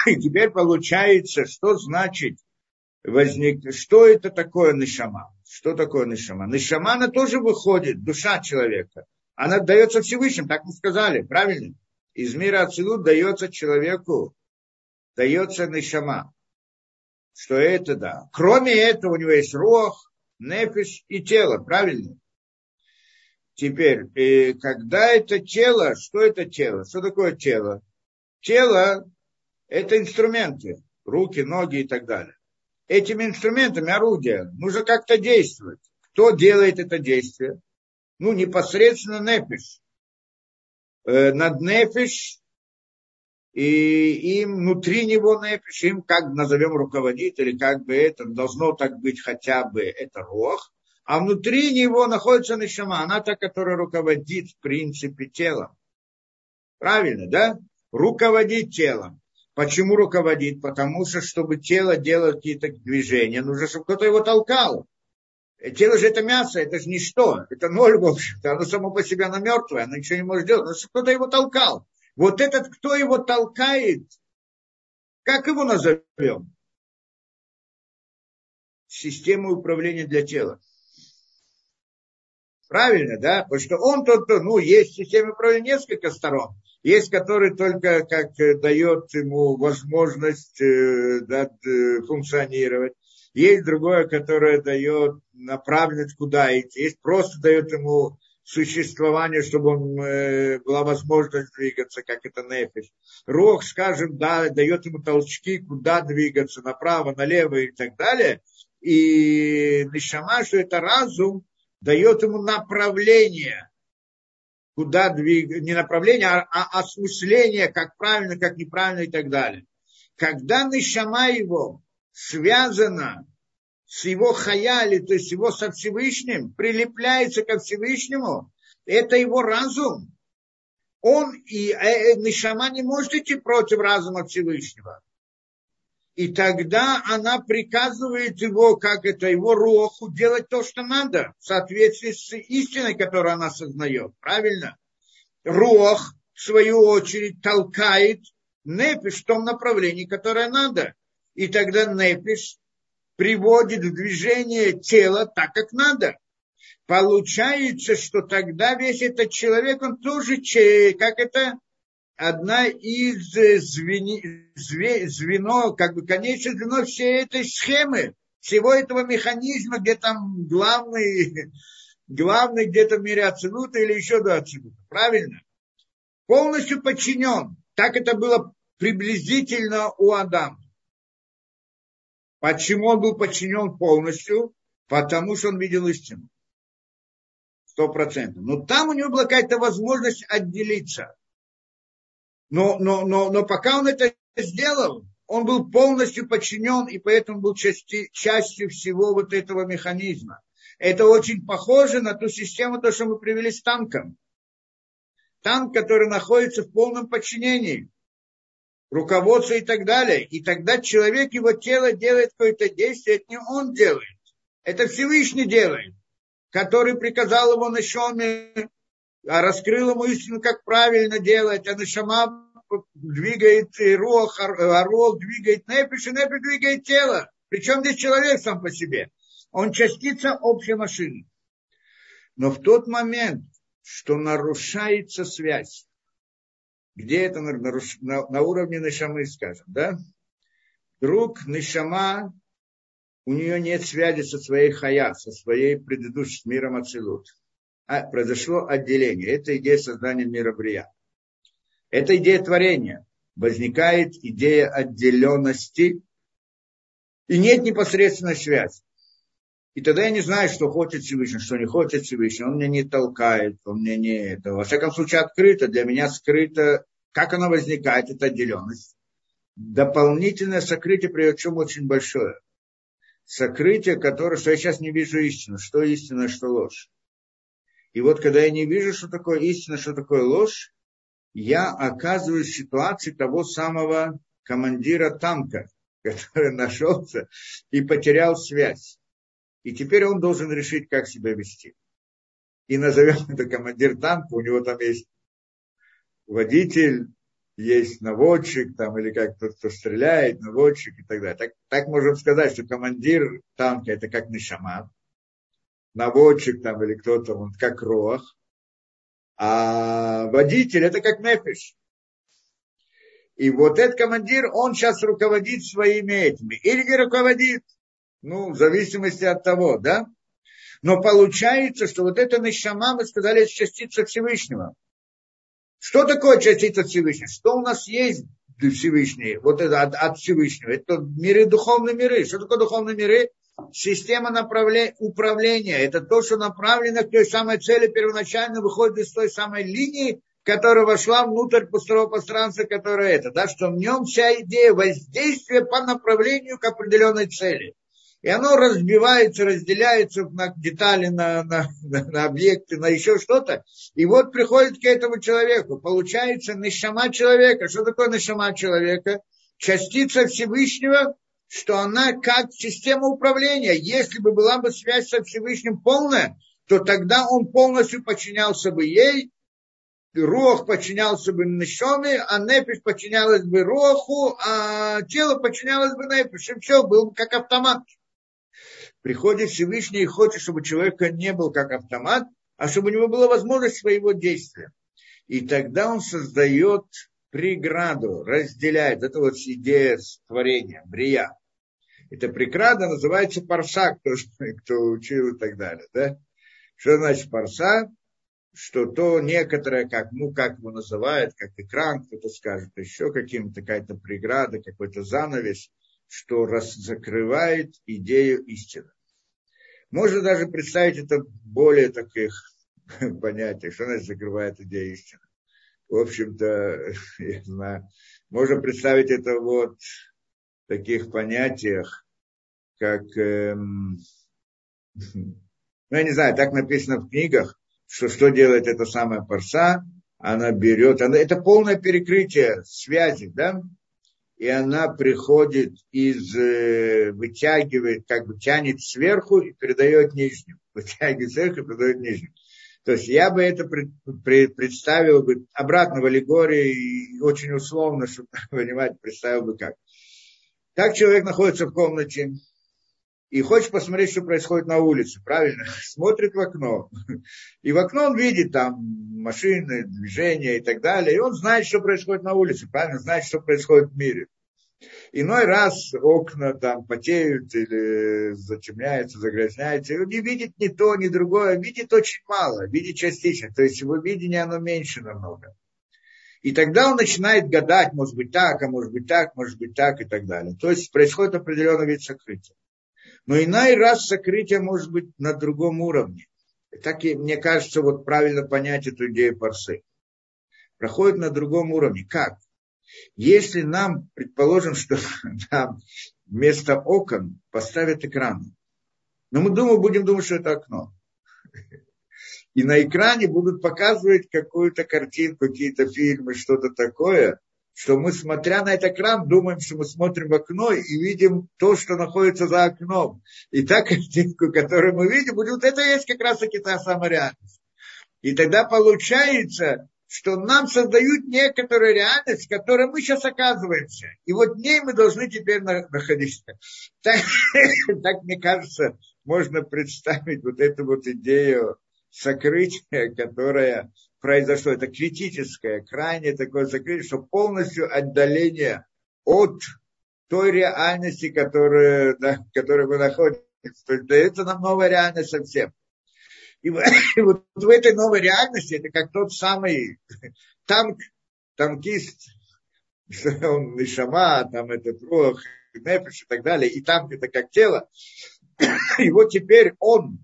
И теперь получается, что значит возник, что это такое нешама? Что такое нешама? Нешама, она тоже выходит, душа человека. Она дается Всевышним, так мы сказали, правильно? Из мира Ацилут дается человеку, дается нешама. Что это, да. Кроме этого, у него есть рох, нефеш и тело, правильно? Теперь, когда это тело, что это тело? Что такое тело? Тело это инструменты, руки, ноги и так далее. Этими инструментами, орудия, нужно как-то действовать. Кто делает это действие? Ну, непосредственно нефеш. Над нефеш, и им внутри него нефеш, им как назовем руководит, или как бы это, должно так быть хотя бы, это рох. А внутри него находится нешама, она та, которая руководит в принципе телом. Правильно, да? Руководит телом. Почему руководит? Потому что, чтобы тело делало какие-то движения, нужно, чтобы кто-то его толкал. Тело же это мясо, это же ничто, это ноль, в общем-то, оно само по себе, оно мертвое, оно ничего не может делать, но кто-то его толкал. Вот этот, кто его толкает, как его назовем? Система управления для тела. Правильно, да? Потому что он тот, то, ну, есть система управления несколько сторон, есть, который только как дает ему возможность, да, функционировать. Есть другое, которое дает направленность, куда идти. Есть просто дает ему существование, чтобы он, э, была возможность двигаться, как это нефеш. Рох, скажем, да, дает ему толчки, куда двигаться, направо, налево и так далее. И нешама, что это разум, дает ему направление, куда двигаться, не направление, а, а осмысление, как правильно, как неправильно и так далее. Когда нешама его связана с его хаяли, то есть его со Всевышним, прилепляется ко Всевышнему, это его разум. Он и э, э, нешама не может идти против разума Всевышнего. И тогда она приказывает его, как это, его руху, делать то, что надо, в соответствии с истиной, которую она осознает. Правильно? Руах, в свою очередь, толкает нефеш в том направлении, которое надо. И тогда нефеш приводит в движение тело так, как надо. Получается, что тогда весь этот человек, он тоже, как это, одна из звени, звено, как бы конечное звено всей этой схемы, всего этого механизма, где там главный, главный где-то в мире Ацилута или еще до Ацилута. Правильно? Полностью подчинен. Так это было приблизительно у Адама. Почему он был подчинен полностью? Потому что он видел истину. Сто процентов. Но там у него была какая-то возможность отделиться. Но, но, но, но пока он это сделал, он был полностью подчинен и поэтому был части, частью всего вот этого механизма. Это очень похоже на ту систему, то, что мы привели с танком. Танк, который находится в полном подчинении. Руководство и так далее. И тогда человек, его тело делает какое-то действие, это не он делает. Это Всевышний делает, который приказал его нешаме, раскрыл ему истину, как правильно делать. А нешама двигает руах, а руах двигает нефеш, и нефеш двигает тело. Причем здесь человек сам по себе. Он частица общей машины. Но в тот момент, что нарушается связь, где это на, на, на уровне нешамы, скажем, да? Вдруг нешама, у нее нет связи со своей хая, со своей предыдущей, с миром Ацилут. А, произошло отделение. Это идея создания мира Брия. Это идея творения. Возникает идея отделенности. И нет непосредственной связи. И тогда я не знаю, что хочет Всевышний, что не хочет Всевышний. Он меня не толкает, он мне не это. Во всяком случае, открыто. Для меня скрыто. Как она возникает, эта отделенность? Дополнительное сокрытие, причем очень большое. Сокрытие, которое, что я сейчас не вижу истину. Что истина, что ложь. И вот, когда я не вижу, что такое истина, что такое ложь, я оказываюсь в ситуации того самого командира танка, который нашелся и потерял связь. И теперь он должен решить, как себя вести. И назовем это командир танка, у него там есть водитель, есть наводчик, там, или как тот, кто стреляет, наводчик и так далее. Так, так можем сказать, что командир танка это как нешама, наводчик там, или кто-то, он как рох, а водитель это как нефеш. И вот этот командир, он сейчас руководит своими этими. Или не руководит. Ну, в зависимости от того, да? Но получается, что вот это нешама, мы сказали, это частица Всевышнего. Что такое частица Всевышнего? Что у нас есть Всевышний? Вот это от, от Всевышнего. Это миры, духовные миры. Что такое духовные миры? Система направления, управления. Это то, что направлено к той самой цели первоначально, выходит из той самой линии, которая вошла внутрь пустого пространства, которое это. Да? Что в нем вся идея воздействия по направлению к определенной цели. И оно разбивается, разделяется на детали, на, на, на объекты, на еще что-то. И вот приходит к этому человеку. Получается нешама человека. Что такое нешама человека? Частица Всевышнего, что она как система управления. Если бы была бы связь со Всевышним полная, то тогда он полностью подчинялся бы ей, Руах подчинялся бы Нешаме, а Нефеш подчинялась бы Роху, а тело подчинялось бы Нефеш, и все, был бы как автомат. Приходит Всевышний и хочет, чтобы человек не был как автомат, а чтобы у него была возможность своего действия. И тогда он создает преграду, разделяет. Это вот идея творения, брия. Эта преграда называется парса, кто, кто учил и так далее. Да? Что значит парса? Что то некоторое, как, ну, как его называют, как экран, кто-то скажет, еще каким-то, какая-то преграда, какой-то занавес, что раз закрывает идею истины. Можно даже представить это более таких понятий, что значит закрывает идею истины. В общем-то, я знаю, можно представить это вот в таких понятиях, как, эм, ну, я не знаю, так написано в книгах, что что делает эта самая парса, она берет, она, это полное перекрытие связи, да, и она приходит из, вытягивает, как бы тянет сверху и передает нижним, вытягивает сверху и передает нижним. То есть я бы это представил бы обратно в аллегории и очень условно, чтобы понимать, представил бы как. Так человек находится в комнате и хочет посмотреть, что происходит на улице, правильно? Смотрит в окно. И в окно он видит там машины, движения и так далее. И он знает, что происходит на улице, правильно? Знает, что происходит в мире. Иной раз окна там потеют или затемняются, загрязняются. И он не видит ни то, ни другое. Видит очень мало, видит частично. То есть его видение, оно меньше намного. И тогда он начинает гадать, может быть так, а может быть так, может быть так и так далее. То есть происходит определенный вид сокрытия. Но иной раз сокрытие может быть на другом уровне. Так, и, мне кажется, вот правильно понять эту идею парсы. Проходит на другом уровне. Как? Если нам, предположим, что нам вместо окон поставят экран, но мы думаем, будем думать, что это окно. И на экране будут показывать какую-то картинку, какие-то фильмы, что-то такое, что мы, смотря на этот экран, думаем, что мы смотрим в окно и видим то, что находится за окном. И та картинку, которую мы видим, будет, это есть как раз-таки та самая реальность. И тогда получается, что нам создают некоторую реальность, в которой мы сейчас оказываемся. И вот в ней мы должны теперь находиться. Так, так, мне кажется, можно представить вот эту вот идею сокрытия, которое произошло. Это критическое, крайнее такое сокрытие, что полностью отдаление от той реальности, которую, да, в которой мы находимся. То есть дается нам новая реальность совсем. И вот в этой новой реальности это как тот самый танк, танкист, он Мишама, там этот Рох, Нефеш и так далее, и танк это как тело. И вот теперь он,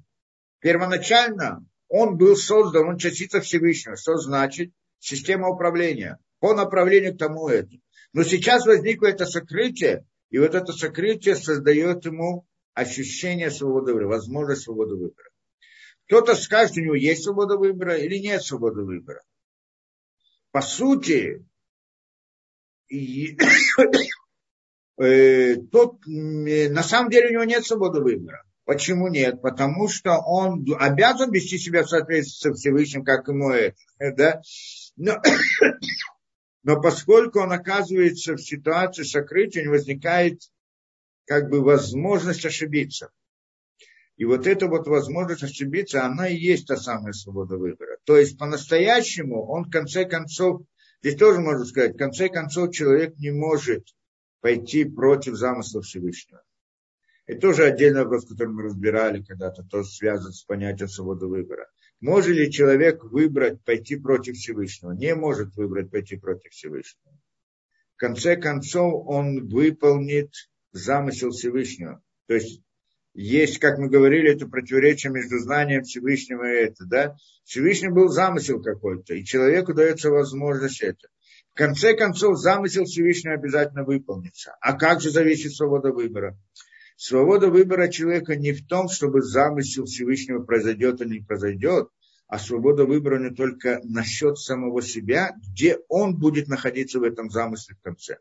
первоначально, он был создан, он частица Всевышнего, что значит система управления, по направлению к тому это. Но сейчас возникло это сокрытие, и вот это сокрытие создает ему ощущение свободы выбора, возможность свободы выбора. Кто-то скажет, у него есть свобода выбора или нет свободы выбора. По сути, и, э, тот, на самом деле у него нет свободы выбора. Почему нет? Потому что он обязан вести себя в соответствии со Всевышним, как ему это. Да? Но, но поскольку он оказывается в ситуации сокрытия, у него возникает как бы возможность ошибиться. И вот эта вот возможность ошибиться, она и есть та самая свобода выбора. То есть по-настоящему он в конце концов, здесь тоже можно сказать, в конце концов человек не может пойти против замысла Всевышнего. Это тоже отдельный вопрос, который мы разбирали когда-то, тоже связан с понятием свободы выбора. Может ли человек выбрать пойти против Всевышнего? Не может выбрать пойти против Всевышнего. В конце концов он выполнит замысел Всевышнего. То есть есть, как мы говорили, это противоречие между знанием Всевышнего и это, да? Всевышний был замысел какой-то, и человеку дается возможность это. В конце концов, замысел Всевышнего обязательно выполнится. А как же зависит свобода выбора? Свобода выбора человека не в том, чтобы замысел Всевышнего произойдет или не произойдет, а свобода выбора не только насчет самого себя, где он будет находиться в этом замысле в конце.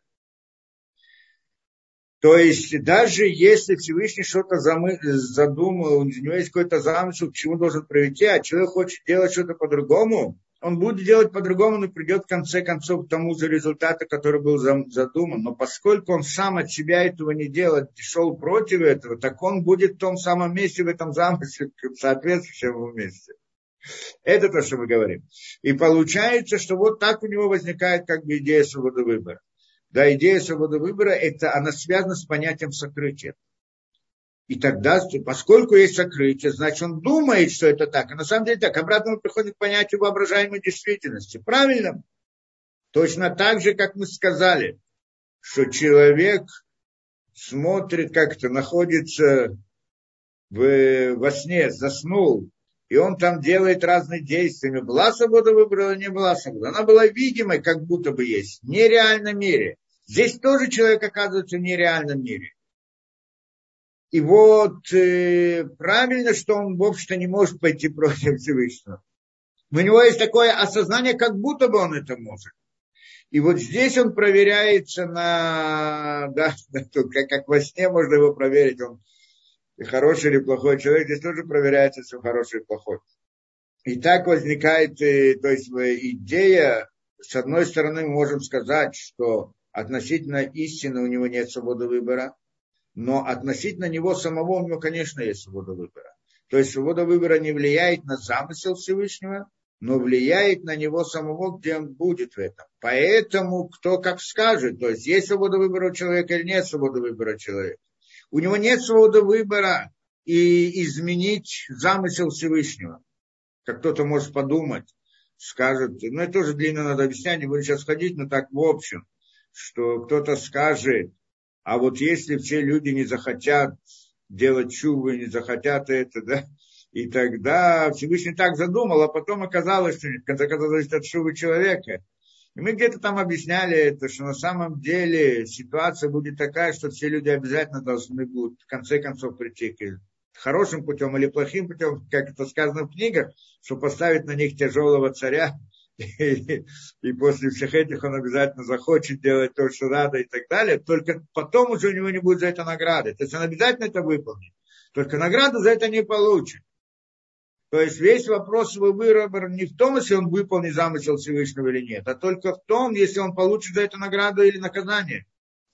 То есть даже если Всевышний что-то задумал, у него есть какой-то замысел, к чему должен прийти, а человек хочет делать что-то по-другому, он будет делать по-другому, но придет в конце концов к тому же результату, который был задуман. Но поскольку он сам от себя этого не делает, шел против этого, так он будет в том самом месте, в этом замысле, в соответствующем месте. Это то, что мы говорим. И получается, что вот так у него возникает как бы идея свободы выбора. Да, идея свободы выбора, это, она связана с понятием сокрытия. И тогда, поскольку есть сокрытие, значит, он думает, что это так. А на самом деле так. Обратно он приходит к понятию воображаемой действительности. Правильно? Точно так же, как мы сказали, что человек смотрит, как это, находится в, во сне, заснул. И он там делает разные действия. Была свобода выбора, не была свобода. Она была видимой, как будто бы есть. В нереальном мире. Здесь тоже человек оказывается в нереальном мире. И вот э, правильно, что он, в общем-то, не может пойти против Всевышнего. У него есть такое осознание, как будто бы он это может. И вот здесь он проверяется на... Да, как, как во сне можно его проверить, он... И хороший или плохой человек, здесь тоже проверяется, что хороший или плохой. И так возникает, то есть, идея, с одной стороны, мы можем сказать, что относительно истины у него нет свободы выбора, но относительно него самого у него, конечно, есть свобода выбора. То есть свобода выбора не влияет на замысел Всевышнего, но влияет на него самого, где он будет в этом. Поэтому кто как скажет, то есть есть свобода выбора у человека или нет свободы выбора у человека. У него нет свободы выбора и изменить замысел Всевышнего. Как кто-то может подумать, скажет, ну это тоже длинно надо объяснять, не буду сейчас ходить, но так в общем, что кто-то скажет, а вот если все люди не захотят делать чувы, не захотят это, да, и тогда Всевышний так задумал, а потом оказалось, что это оказалось от чувы человека. И мы где-то там объясняли это, что на самом деле ситуация будет такая, что все люди обязательно должны будут в конце концов прийти к хорошим путем или плохим путем, как это сказано в книгах, что поставить на них тяжелого царя, и, и после всех этих он обязательно захочет делать то, что надо и так далее, только потом уже у него не будет за это награды. То есть он обязательно это выполнит, только награду за это не получит. То есть весь вопрос выбора не в том, если он выполнит замысел Всевышнего или нет, а только в том, если он получит за это награду или наказание.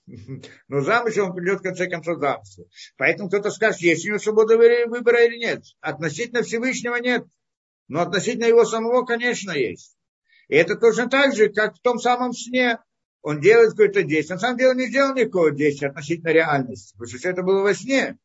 Но замысел он придет в конце концов замыслу. Поэтому кто-то скажет, есть у него свобода выбора или нет. Относительно Всевышнего нет, но относительно его самого, конечно, есть. И это точно так же, как в том самом сне. Он делает какое-то действие. На самом деле он не сделал никакого действия относительно реальности, потому что все это было во сне.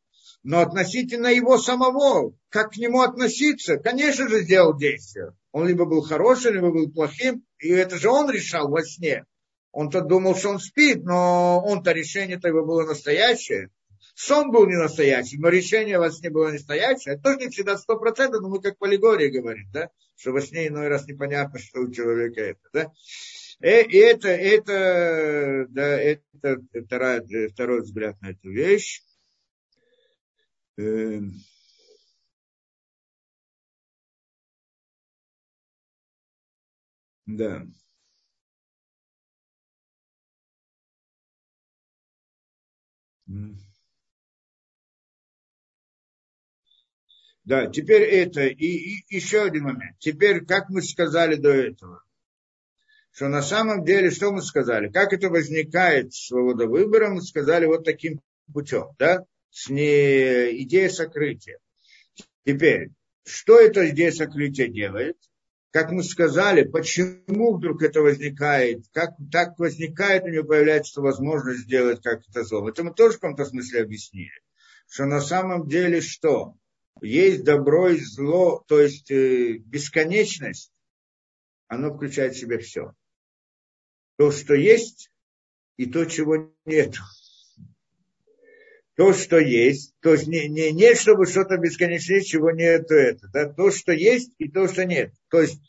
Но относительно его самого, как к нему относиться, конечно же, сделал действие. Он либо был хорошим, либо был плохим, и это же он решал во сне. Он-то думал, что он спит, но он-то решение-то его было настоящее. Сон был не настоящий, но решение во сне было настоящее. Это тоже не всегда сто процентов, но мы как по аллегории говорим, да? Что во сне иной раз непонятно, что у человека это, да? И это, это, да, это второй, второй взгляд на эту вещь. Да. Да, теперь это, и, и еще один момент. Теперь, как мы сказали до этого, что на самом деле, что мы сказали, как это возникает свобода выбора, мы сказали вот таким путем, да? С не идеей сокрытия. Теперь, что эта идея сокрытия делает? Как мы сказали, почему вдруг это возникает? Как так возникает, у него появляется возможность сделать как-то зло? Это мы тоже в каком-то смысле объяснили. Что на самом деле что? Есть добро и зло, то есть э, бесконечность, оно включает в себя все. То, что есть, и то, чего нет. То, что есть, то есть не, не, не чтобы что-то бесконечное, чего нет, это, да, то, что есть и то, что нет. То есть,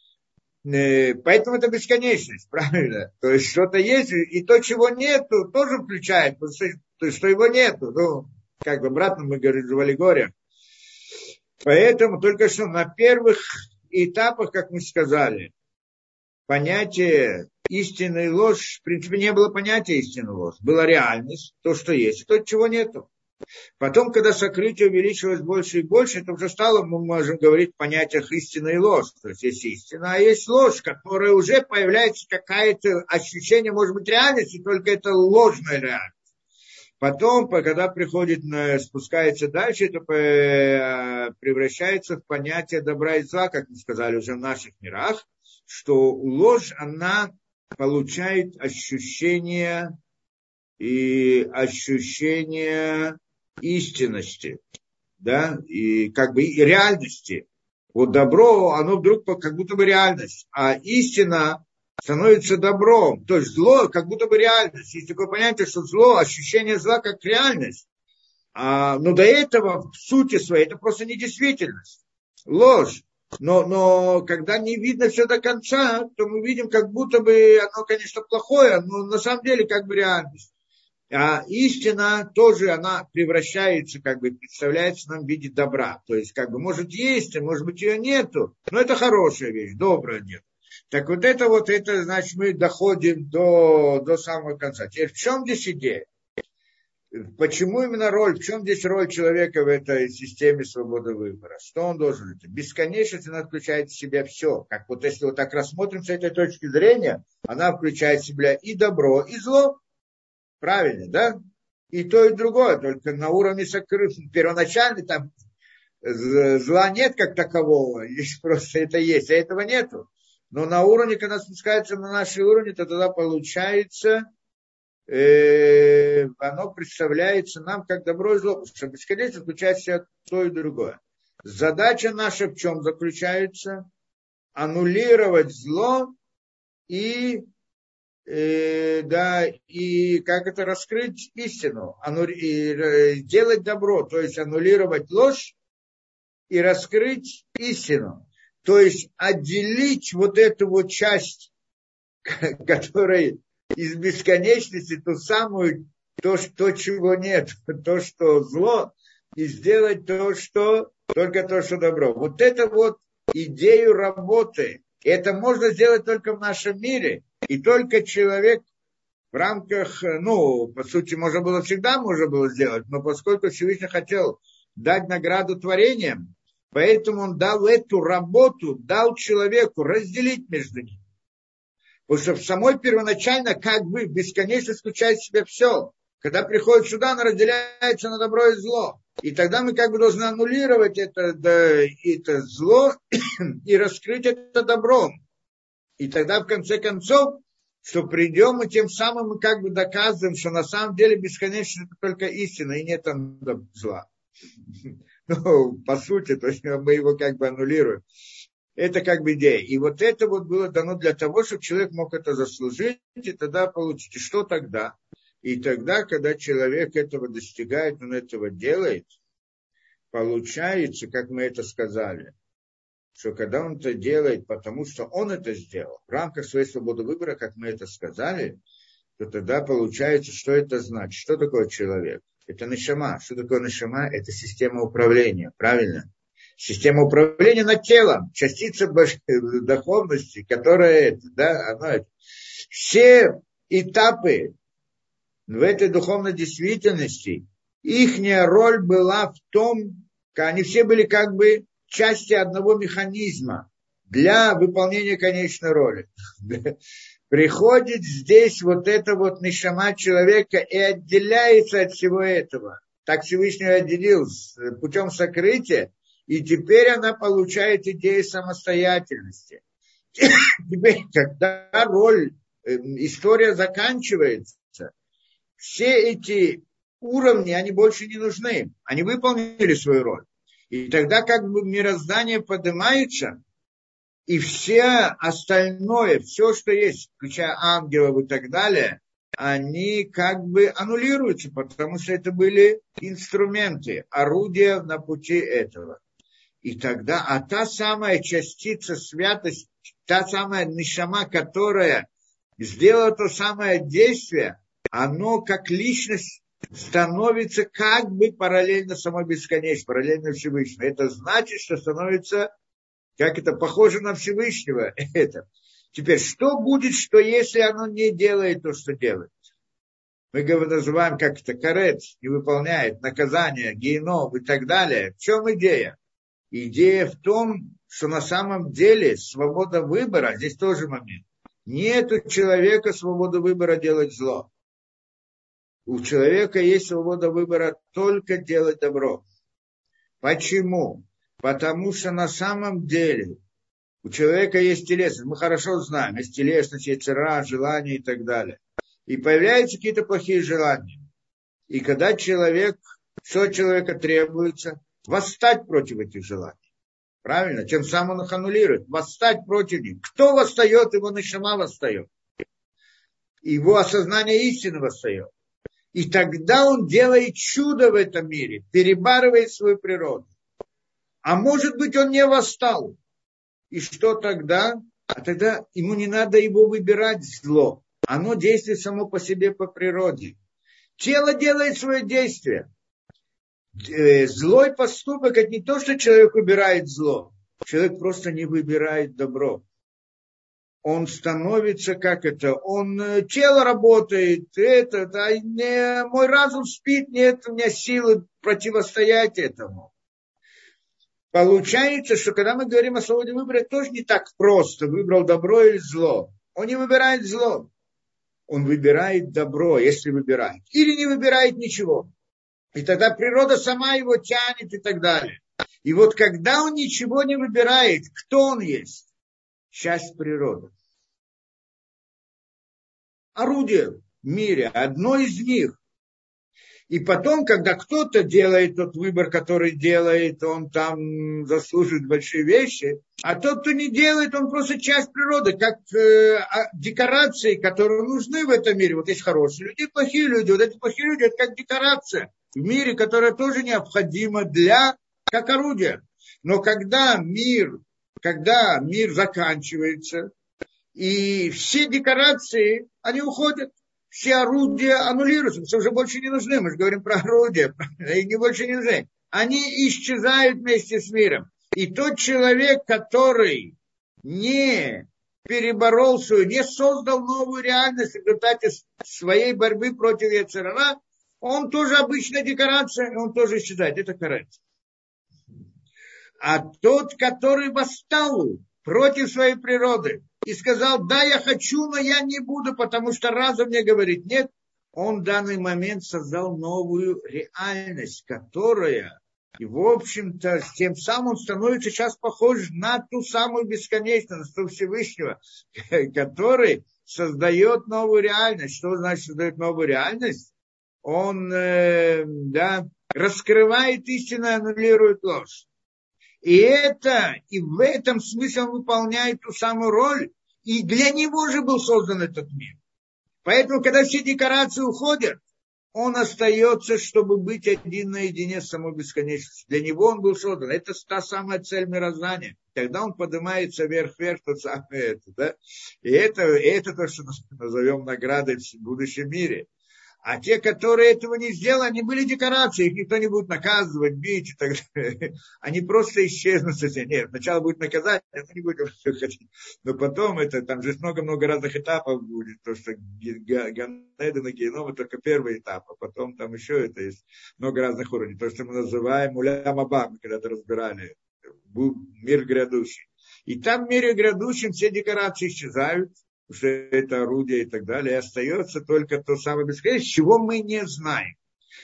э, поэтому это бесконечность, правильно? То есть что-то есть и то, чего нету, тоже включает, потому что, то есть, что его нету. Ну, как бы обратно мы говорим в аллегориях. Поэтому только что на первых этапах, как мы сказали, понятие истины и ложь, в принципе, не было понятия истины и ложь. Была реальность, то, что есть, и то, чего нету. Потом, когда сокрытие увеличилось больше и больше, это уже стало, мы можем говорить, в понятиях истина и ложь. То есть есть истина, а есть ложь, которая уже появляется какое-то ощущение, может быть, реальности, только это ложная реальность. Потом, когда приходит, спускается дальше, это превращается в понятие добра и зла, как мы сказали уже в наших мирах, что ложь, она получает ощущение и ощущение истинности, да, и как бы и реальности. Вот добро, оно вдруг как будто бы реальность, а истина становится добром. То есть зло как будто бы реальность. Есть такое понятие, что зло, ощущение зла как реальность. А, но до этого в сути своей это просто недействительность, ложь. Но, но когда не видно все до конца, то мы видим, как будто бы оно, конечно, плохое, но на самом деле как бы реальность. А истина тоже, она превращается, как бы представляется нам в виде добра. То есть, как бы, может, есть, а может быть, ее нету, но это хорошая вещь, добрая нет. Так вот это вот, это, значит, мы доходим до, до самого конца. Теперь в чем здесь идея? Почему именно роль, в чем здесь роль человека в этой системе свободы выбора? Что он должен делать? Бесконечность, она включает в себя все. Как вот если вот так рассмотрим с этой точки зрения, она включает в себя и добро, и зло. Правильно, да? И то, и другое, только на уровне сокрытия. Первоначально там зла нет как такового, просто это есть, а этого нету. Но на уровне, когда спускается на наши уровни, то тогда получается... оно представляется нам как добро и зло, потому что бесконечно включает в себя то и другое. Задача наша в чем заключается? Аннулировать зло и, э, да, и как это, раскрыть истину, анну, и, делать добро, то есть аннулировать ложь и раскрыть истину. То есть отделить вот эту вот часть, которая из бесконечности ту самую, то, что, чего нет, то, что зло, и сделать то, что, только то, что добро. Вот это вот идею работы. Это можно сделать только в нашем мире. И только человек в рамках, ну, по сути, можно было всегда можно было сделать, но поскольку Всевышний хотел дать награду творениям, поэтому он дал эту работу, дал человеку разделить между ними. Потому что в самой первоначально как бы бесконечно включает в себя все. Когда приходит сюда, она разделяется на добро и зло. И тогда мы как бы должны аннулировать это, да, это зло и раскрыть это добром. И тогда в конце концов, что придем, и тем самым мы как бы доказываем, что на самом деле бесконечно это только истина, и нет там зла. Ну, по сути, то есть мы его как бы аннулируем. Это как бы идея. И вот это вот было дано для того, чтобы человек мог это заслужить и тогда получить. И что тогда? И тогда, когда человек этого достигает, он этого делает, получается, как мы это сказали, что когда он это делает, потому что он это сделал, в рамках своей свободы выбора, как мы это сказали, то тогда получается, что это значит? Что такое человек? Это нешама. Что такое нешама? Это система управления, правильно? Система управления над телом, частица духовности, которая это, да, она это. Все этапы в этой духовной действительности, ихняя роль была в том, что они все были как бы части одного механизма для выполнения конечной роли. Приходит здесь вот это вот нешама человека и отделяется от всего этого. Так Всевышний отделил путем сокрытия. И теперь она получает идею самостоятельности. Теперь, когда роль, история заканчивается, все эти уровни, они больше не нужны. Они выполнили свою роль. И тогда как бы мироздание поднимается, и все остальное, все, что есть, включая ангелов и так далее, они как бы аннулируются, потому что это были инструменты, орудия на пути этого. И тогда, а та самая частица святости, та самая нешама, которая сделала то самое действие, оно как личность становится как бы параллельно самой бесконечности, параллельно Всевышнему. Это значит, что становится, как это, похоже на Всевышнего. Это. Теперь, что будет, что если оно не делает то, что делает? Мы называем как-то карет, не выполняет, наказание, геном и так далее. В чем идея? Идея в том, что на самом деле свобода выбора, здесь тоже момент, нет у человека свободы выбора делать зло. У человека есть свобода выбора только делать добро. Почему? Потому что на самом деле у человека есть телесность. Мы хорошо знаем, есть телесность, есть ецер ра, желания и так далее. И появляются какие-то плохие желания. И когда человек, что от человека требуется? Восстать против этих желаний. Правильно? Тем самым он их аннулирует. Восстать против них. Кто восстает? Его нешама восстает. Его осознание истины восстает. И тогда он делает чудо в этом мире, перебарывает свою природу. А может быть, он не восстал. И что тогда? А тогда ему не надо его выбирать зло. Оно действует само по себе по природе. Тело делает свое действие. Злой поступок – это не то, что человек выбирает зло. Человек просто не выбирает добро. Он становится, как это, он, тело работает, это, да, не, мой разум спит, нет у меня силы противостоять этому. Получается, что когда мы говорим о свободе выбора, это тоже не так просто, выбрал добро или зло. Он не выбирает зло. Он выбирает добро, если выбирает. Или не выбирает ничего. И тогда природа сама его тянет и так далее. И вот когда он ничего не выбирает, кто он есть? Часть природы. Орудие в мире, одно из них. И потом, когда кто-то делает тот выбор, который делает, он там заслуживает большие вещи, а тот, кто не делает, он просто часть природы, как э, декорации, которые нужны в этом мире. Вот есть хорошие люди, плохие люди. Вот эти плохие люди – это как декорация в мире, которая тоже необходима для, как орудие. Но когда мир, когда мир заканчивается, и все декорации, они уходят. Все орудия аннулируются, потому что уже больше не нужны. Мы же говорим про орудия, они больше не нужны. Они исчезают вместе с миром. И тот человек, который не переборол свою, не создал новую реальность в результате своей борьбы против ецер ра, он тоже обычная декорация, он тоже исчезает. Это карет. А тот, который восстал против своей природы, и сказал, да, я хочу, но я не буду, потому что разум мне говорит нет. Он в данный момент создал новую реальность, которая, и в общем-то, тем самым он становится сейчас похож на ту самую бесконечность, на ту Всевышнего, который создает новую реальность. Что значит создает новую реальность? Он э, да, раскрывает истину, аннулирует ложь. И это, и в этом смысле он выполняет ту самую роль. И для него же был создан этот мир. Поэтому, когда все декорации уходят, он остается, чтобы быть один наедине с самой бесконечностью. Для него он был создан. Это та самая цель мироздания. Тогда он поднимается вверх-вверх, то самое это. Да? И это, это то, что назовем наградой в будущем мире. А те, которые этого не сделали, они были декорацией, их никто не будет наказывать, бить и так далее. Они просто исчезнут. Нет, сначала будет наказать, а не будет хотеть. Но потом это, там же много-много разных этапов будет. То, что Ганнеды на Геномы только первый этап, а потом там еще это есть много разных уровней. То, что мы называем Уля Мабам, мы когда-то разбирали, был мир грядущий. И там в мире грядущем все декорации исчезают, что это орудие и так далее, и остается только то самое бесконечное, чего мы не знаем.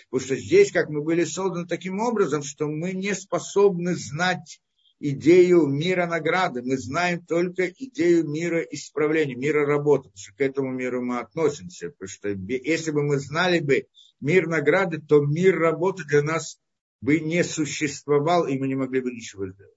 Потому что здесь, как мы были созданы таким образом, что мы не способны знать идею мира награды, мы знаем только идею мира исправления, мира работы, потому что к этому миру мы относимся. Потому что если бы мы знали бы мир награды, то мир работы для нас бы не существовал, и мы не могли бы ничего сделать.